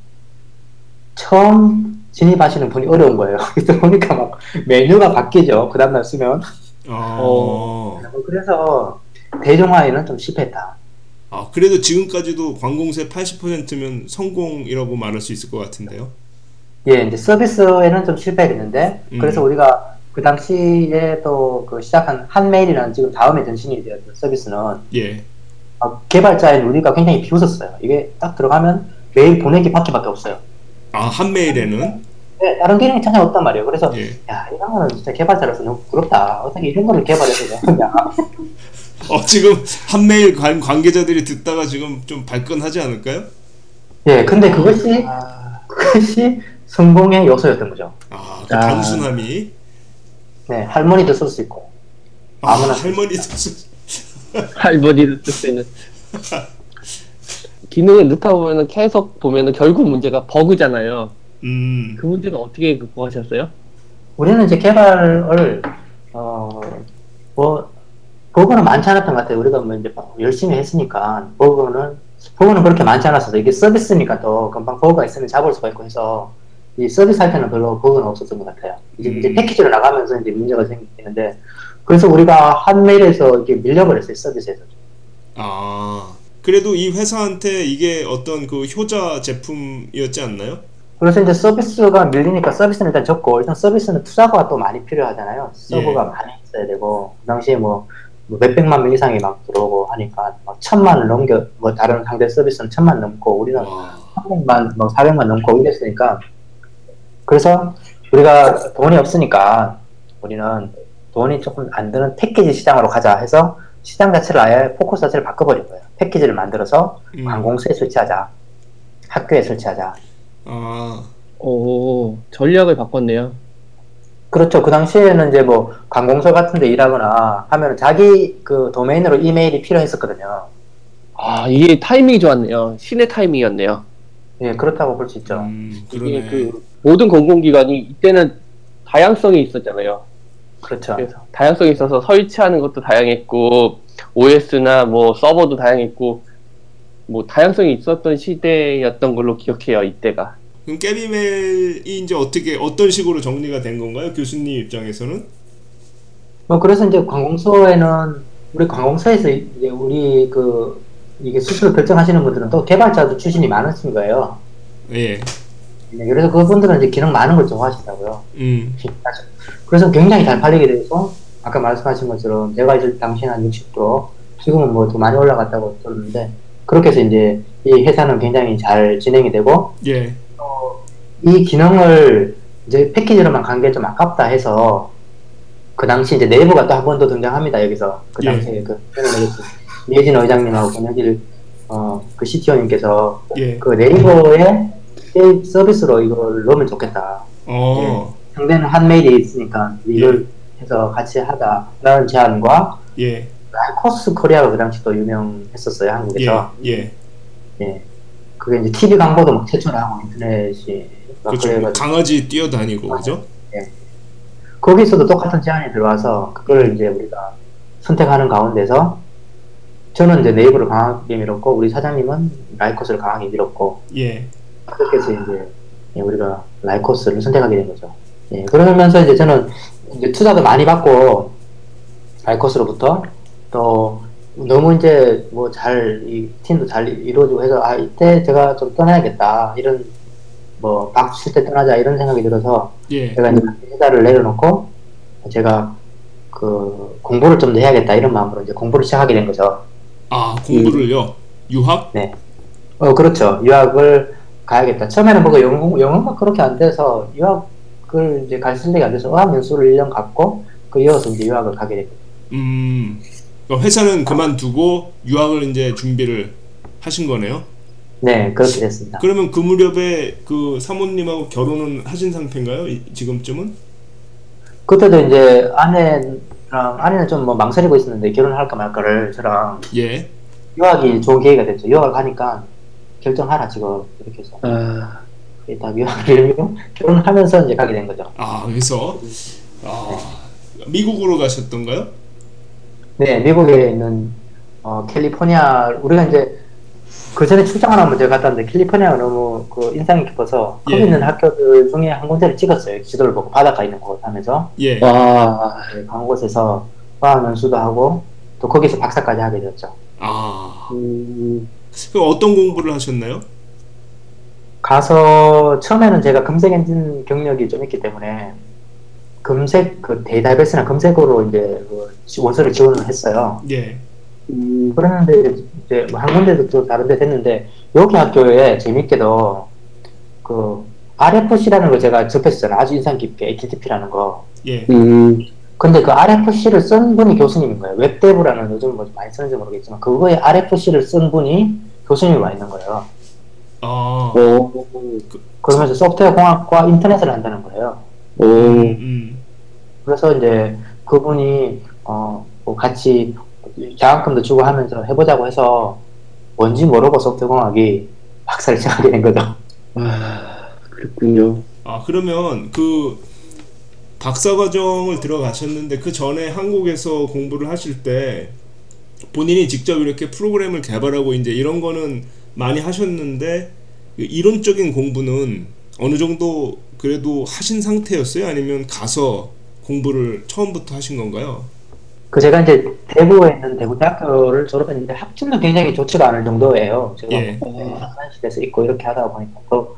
처음 진입하시는 분이 어려운 거예요. 그래서 보니까 막 메뉴가 바뀌죠. 그 다음날 쓰면. 아... 어, 그래서 대중화에는 좀 실패했다. 아 그래도 지금까지도 관공세 팔십 퍼센트면 성공이라고 말할 수 있을 것 같은데요. 예, 이제 서비스에는 좀 실패했는데, 음. 그래서 우리가 그 당시에 또 그 시작한 한메일이라는 지금 다음에 전신이 되었던 서비스는, 예. 어, 개발자인 우리가 굉장히 비웃었어요. 이게 딱 들어가면 메일 보내기 받기밖에 없어요. 아, 한메일에는? 네, 다른 기능이 전혀 없단 말이에요. 그래서, 예. 야, 이런 거는 진짜 개발자로서 너무 부럽다. 어떻게 이런 거를 개발해서 그냥. 어, 지금 한메일 관, 관계자들이 듣다가 지금 좀 발끈하지 않을까요? 예, 근데 그것이, 아... 그것이, 성공의 요소였던 거죠. 아, 그 단순함이. 네, 할머니도 쓸 수 있고. 아, 아무나 할머니도 쓸 수. 할머니도 쓸 수 있는. 기능을 넣다 보면은 계속 보면은 결국 문제가 버그잖아요. 음. 그 문제는 어떻게 극복하셨어요? 우리는 이제 개발을 어 뭐 버그는 많지 않았던 것 같아요. 우리가 뭐 이제 열심히 했으니까 버그는 버그는 그렇게 많지 않았어서 이게 서비스니까 또 금방 버그가 있으면 잡을 수가 있고 해서 이 서비스 할 때는 별로 버그는 없었던 것 같아요. 이제, 음. 이제 패키지로 나가면서 이제 문제가 생기는데 그래서 우리가 한메일에서 이게 밀려버렸어요, 서비스에서. 아. 그래도 이 회사한테 이게 어떤 그 효자 제품이었지 않나요? 그래서 이제 서비스가 밀리니까 서비스는 일단 적고, 일단 서비스는 투자가 또 많이 필요하잖아요. 서버가 예. 많이 있어야 되고, 그 당시에 뭐, 뭐 몇백만 명 이상이 막 들어오고 하니까, 막 천만을 넘겨, 뭐 다른 상대 서비스는 천만 넘고, 우리는 삼백만, 뭐 사백만 넘고 이랬으니까, 그래서 우리가 돈이 없으니까, 우리는 돈이 조금 안 드는 패키지 시장으로 가자 해서, 시장 자체를 아예 포커스 자체를 바꿔버린 거예요. 패키지를 만들어서 음. 관공서에 설치하자, 학교에 설치하자. 아, 오, 전략을 바꿨네요. 그렇죠. 그 당시에는 이제 뭐 관공서 같은데 일하거나 하면 자기 그 도메인으로 이메일이 필요했었거든요. 아, 이게 타이밍이 좋았네요. 신의 타이밍이었네요. 예, 그렇다고 볼 수 있죠. 음, 이게 그 모든 공공기관이 이때는 다양성이 있었잖아요. 그렇죠. 그래서 다양성이 있어서 설치하는 것도 다양했고 오에스나 뭐 서버도 다양했고 뭐 다양성이 있었던 시대였던 걸로 기억해요, 이때가. 그럼 깨비메일이 이제 어떻게 어떤 식으로 정리가 된 건가요, 교수님 입장에서는? 뭐 그래서 이제 관공서에는 우리 관공서에서 이제 우리 그 이게 스스로 결정하시는 분들은 또 개발자도 출신이 많으신 거예요. 예. 그래서 그분들은 이제 기능 많은 걸 좋아하시더라고요. 음. 그래서 굉장히 잘 팔리게 돼서 아까 말씀하신 것처럼 제가 있을 당시에는 한 육십 퍼센트 지금은 뭐 더 많이 올라갔다고 들었는데 그렇게 해서 이제 이 회사는 굉장히 잘 진행이 되고 예. 어, 이 기능을 이제 패키지로만 간 게 좀 아깝다 해서 그 당시 이제 네이버가 또 한 번 더 등장합니다. 여기서 그 당시에 예. 그 예진 의장님하고 권혁일 어, 그 씨티오님께서 예. 그 네이버에 게임 서비스로 이걸 넣으면 좋겠다. 어. 예. 상대는 한메일이 있으니까 이걸 예. 해서 같이 하자라는 제안과 예. 라이코스 코리아가 그 당시 또 유명했었어요, 한국에서. 예. 예. 예. 그게 이제 티비 광고도 막 최초로 하고 인터넷이 그렇죠. 강아지 뛰어다니고 맞아. 그죠? 예. 거기서도 똑같은 제안이 들어와서 그걸 이제 우리가 선택하는 가운데서 저는 이제 네이버를 강하게 밀었고 우리 사장님은 라이코스를 강하게 밀었고. 예. 그렇게 해서 이제 우리가 라이코스를 선택하게 된 거죠. 예. 그러면서 이제 저는 이제 투자도 많이 받고 라이코스로부터 또 너무 이제 뭐 잘 이 팀도 잘 이루어지고 해서 아 이때 제가 좀 떠나야겠다 이런 뭐 박수 칠 때 떠나자 이런 생각이 들어서 예. 제가 이제 회사를 내려놓고 제가 그 공부를 좀 더 해야겠다 이런 마음으로 이제 공부를 시작하게 된 거죠. 아 공부를요? 이, 유학? 네. 어 그렇죠. 유학을 가야겠다. 처음에는 뭐가 영어, 영어가 그렇게 안 돼서 유학을 이제 갈 생각이 안 돼서 어학 연수를 일 년 갔고 그 이어서 이제 유학을 가게 됐고. 음. 회사는 그만두고 유학을 이제 준비를 하신 거네요? 네, 그렇게 됐습니다. 그러면 그 무렵에 그 사모님하고 결혼은 하신 상태인가요? 이, 지금쯤은? 그때도 이제 아내랑 아내는 좀 뭐 망설이고 있었는데 결혼할까 말까를 저랑 예. 유학이 좋은 기회가 됐죠. 유학을 가니까 결정하라 지금 이렇게 해서 아... 일단 유학을 결혼하면서 이제 가게 된 거죠. 아 그래서 아... 네. 미국으로 가셨던가요? 네 미국에 있는 어, 캘리포니아 우리가 이제 그 전에 출장을 한번 제가 갔다는데 캘리포니아가 너무 그 인상이 깊어서 거기 예. 있는 학교들 중에 한 군데를 찍었어요. 지도를 보고 바닷가 있는 곳 하면서 예. 와 간 곳에서 과학 연수도 하고 또 거기서 박사까지 하게 되었죠. 아 음... 그럼 어떤 공부를 하셨나요? 가서 처음에는 제가 검색 엔진 경력이 좀 있기 때문에 검색 그 데이터베이스나 검색으로 이제 원서를 지원을 했어요. 예. 음, 그랬는데 이제 한 군데도 또 다른 데 됐는데 여기 학교에 재밌게도 그 알에프씨라는 걸 제가 접했었잖아요. 아주 인상 깊게 에이치티티피라는 거. 예. 음. 근데 그 알에프씨를 쓴 분이 교수님인 거예요. 웹데브라는 요즘 뭐 많이 쓰는지 모르겠지만 그거에 알에프씨를 쓴 분이 교수님이 와 있는 거예요. 아. 오. 그, 그러면서 소프트웨어 공학과 인터넷을 한다는 거예요. 오. 음, 음. 그래서 이제 그분이 어 뭐 같이 장학금도 주고 하면서 해보자고 해서 뭔지 모르고 속도공학이 박살을 쳐가게 된 거죠. 아, 그렇군요. 아, 그러면 그 박사과정을 들어가셨는데 그 전에 한국에서 공부를 하실 때 본인이 직접 이렇게 프로그램을 개발하고 이제 이런 거는 많이 하셨는데 이론적인 공부는 어느 정도 그래도 하신 상태였어요? 아니면 가서 공부를 처음부터 하신 건가요? 그 제가 이제 대구에 있는 대구 대학교를 졸업했는데 학점도 굉장히 좋지가 않을 정도예요. 제가 예. 학사실에서 있고 이렇게 하다 보니까 또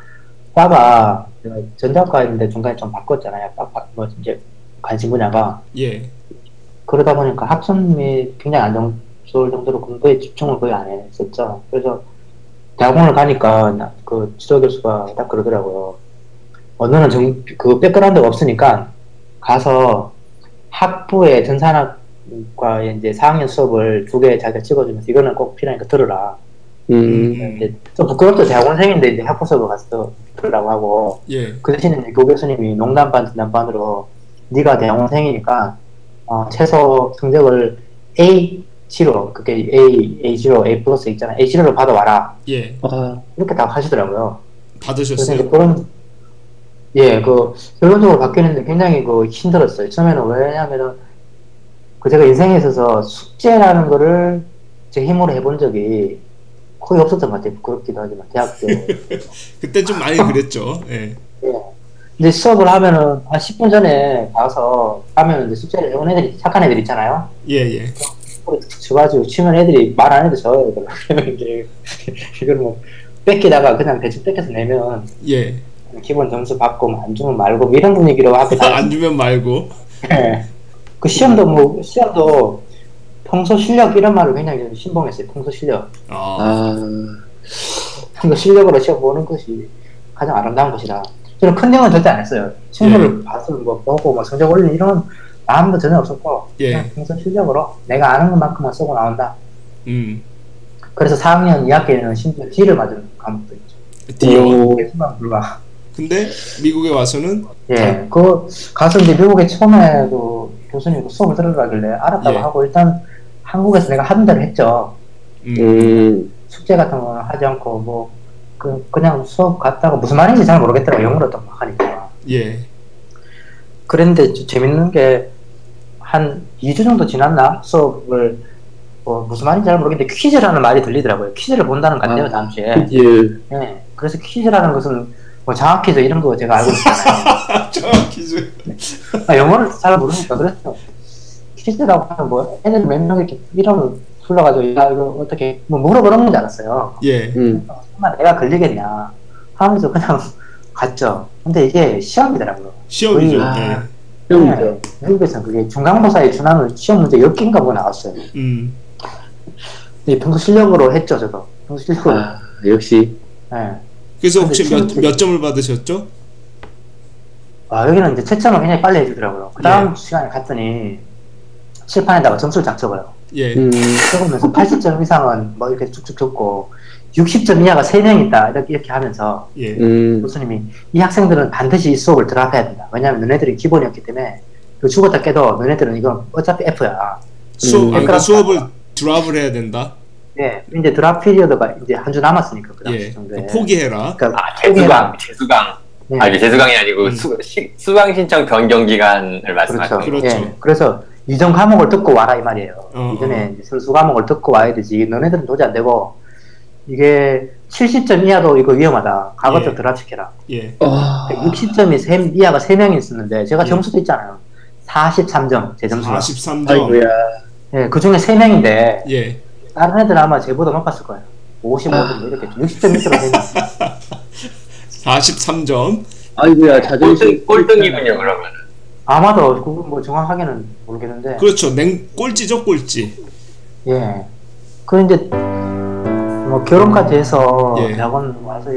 과가 제가 전자과인데 중간에 좀 바꿨잖아요. 뭐 이제 관심 분야가 예. 그러다 보니까 학점이 굉장히 안 좋을 정도로 공부에 집중을 거의 안 했었죠. 그래서 대학원을 가니까 그 지도 교수가 딱 그러더라고요. 언어는 정, 그 백그라운드가 없으니까 가서 학부의 전산학과의 이제 사 학년 수업을 두 개 자기가 찍어주면서 이거는 꼭 필요하니까 들으라. 음. 이제 좀 부끄럽죠. 대학원생인데 이제 학부 수업을 가서 들으라고 하고. 예. 그 대신에 이제 교 교수님이 농담 반 진담 반으로 네가 대학원생이니까 어, 최소 성적을 A A로, 그게 A, A0, A 플러스 있잖아. 에이 제로로 받아와라. 예. 어, 이렇게 다 하시더라고요. 받으셨어요? 그런, 예, 그, 결론적으로 바뀌는데 굉장히 그 힘들었어요. 처음에는 왜냐면은, 그 제가 인생에 있어서 숙제라는 거를 제 힘으로 해본 적이 거의 없었던 것 같아요. 부끄럽기도 하지만, 대학 때. 그때 좀 많이 그랬죠. 예. 예. 근데 수업을 하면은, 한 십 분 전에 가서 하면 이제 숙제를 해온 애들이, 착한 애들 있잖아요. 예, 예. 쳐가지고 치면 애들이 말 안 해도 져요. 그러면 이제 이걸 뭐 뺏기다가 그냥 대충 뺏겨서 내면 예 기본 점수 받고 안 주면 말고 이런 분위기로 앞에 안 주면 말고 예 그 시험도 뭐 시험도 평소 실력 이런 말을 굉장히 신봉했어요. 평소 실력 아, 아 평소 실력으로 시험 보는 것이 가장 아름다운 것이다. 저는 큰 내용은 절대 안 했어요. 친구를 예. 봐서 뭐 보고 뭐 성적 올리는 이런 아무도 전혀 없었고 예. 그냥 평소 실력으로 내가 아는 것만큼만 쓰고 나온다. 음. 그래서 사 학년 이 학기에는 심지어 D를 맞은 과목도 있죠. D요? 개수만 불과. 근데 미국에 와서는? 예, 그 가서 이제 미국에 처음에도 교수님이 수업을 들으라길래 알았다고 예. 하고 일단 한국에서 내가 하던 대로 했죠. 음. 음. 숙제 같은 거는 하지 않고 뭐 그, 그냥 수업 갔다가 무슨 말인지 잘 모르겠더라고. 영어로 또 막 하니까. 예. 그랬는데 재밌는 게 한 이 주 정도 지났나? 수업을, 뭐, 무슨 말인지 잘 모르겠는데, 퀴즈라는 말이 들리더라고요. 퀴즈를 본다는 것 같네요, 아, 다음 주에. 예. 네. 그래서 퀴즈라는 것은, 뭐, 장학 퀴즈 이런 거 제가 알고 있잖아요. 장학 퀴즈. 아, 영어를 잘 모르니까, 그래서, 퀴즈라고 하면 뭐, 애들 몇 명 이렇게 이름 불러가지고, 야, 이거 어떻게, 뭐, 물어보는 건 줄 알았어요. 예. 음. 정말 내가 걸리겠냐 하면서 그냥 갔죠. 근데 이게 시험이더라고요. 시험이죠. 거의, 아, 네. 네, 미국에서는 그게 중간고사에 준하는 시험 문제 열 개인가 보고 나왔어요. 음. 네, 평소 실력으로 했죠, 저도. 평소 실력으로. 아, 역시. 네. 그래서 혹시 몇, 몇 점을 받으셨죠? 아, 여기는 이제 채점을 굉장히 빨리 해주더라고요. 그 다음 예. 시간에 갔더니 칠판에다가 점수를 쫙 적어요. 예. 음, 적으면서 팔십 점 이상은 뭐 이렇게 쭉쭉 적고 육십 점 이하가 세 명 있다. 이렇게, 이렇게 하면서. 예. 음. 교수님이, 이 학생들은 반드시 이 수업을 드랍해야 된다. 왜냐면 너네들이 기본이었기 때문에, 그 죽었다 깨도 너네들은 이건 어차피 F야. 수업, 음. 그러니까 수업을 드랍을 해야 된다? 예. 이제 드랍 피리어드가 이제 한 주 남았으니까. 그 당시 예. 정도에. 포기해라. 그러니까 아, 포기해라. 재수강. 예. 아, 이게 재수강이 아니고 음. 수, 시, 수강 신청 변경 기간을 말씀하시죠. 그렇죠. 그렇죠. 예. 그래서 이전 과목을 듣고 와라 이 말이에요. 어, 이전에 어. 선수 과목을 듣고 와야 되지. 너네들은 도저히 안 되고, 이게 칠십 점 이하도 이거 위험하다. 과거도 예. 드랍시켜라. 예. 육십 점이 세, 이하가 세 명이 있었는데 제가 점수도 있잖아요. 사십삼 점 제 점수가. 사십삼 점. 아이고야. 예, 그 중에 세 명인데 예. 다른 애들 아마 제보다 높았을 거예요. 오십오 점 아. 이렇게 육십 점 밑으로 되는. 사십삼 점. 아이고야. 자존심 꼴등이군요 그러면. 아마도 그건 뭐 정확하게는 모르겠는데. 그렇죠. 냉 꼴찌죠 꼴찌. 예. 그 이제. 뭐 결혼까지 해서 예. 대학원 와서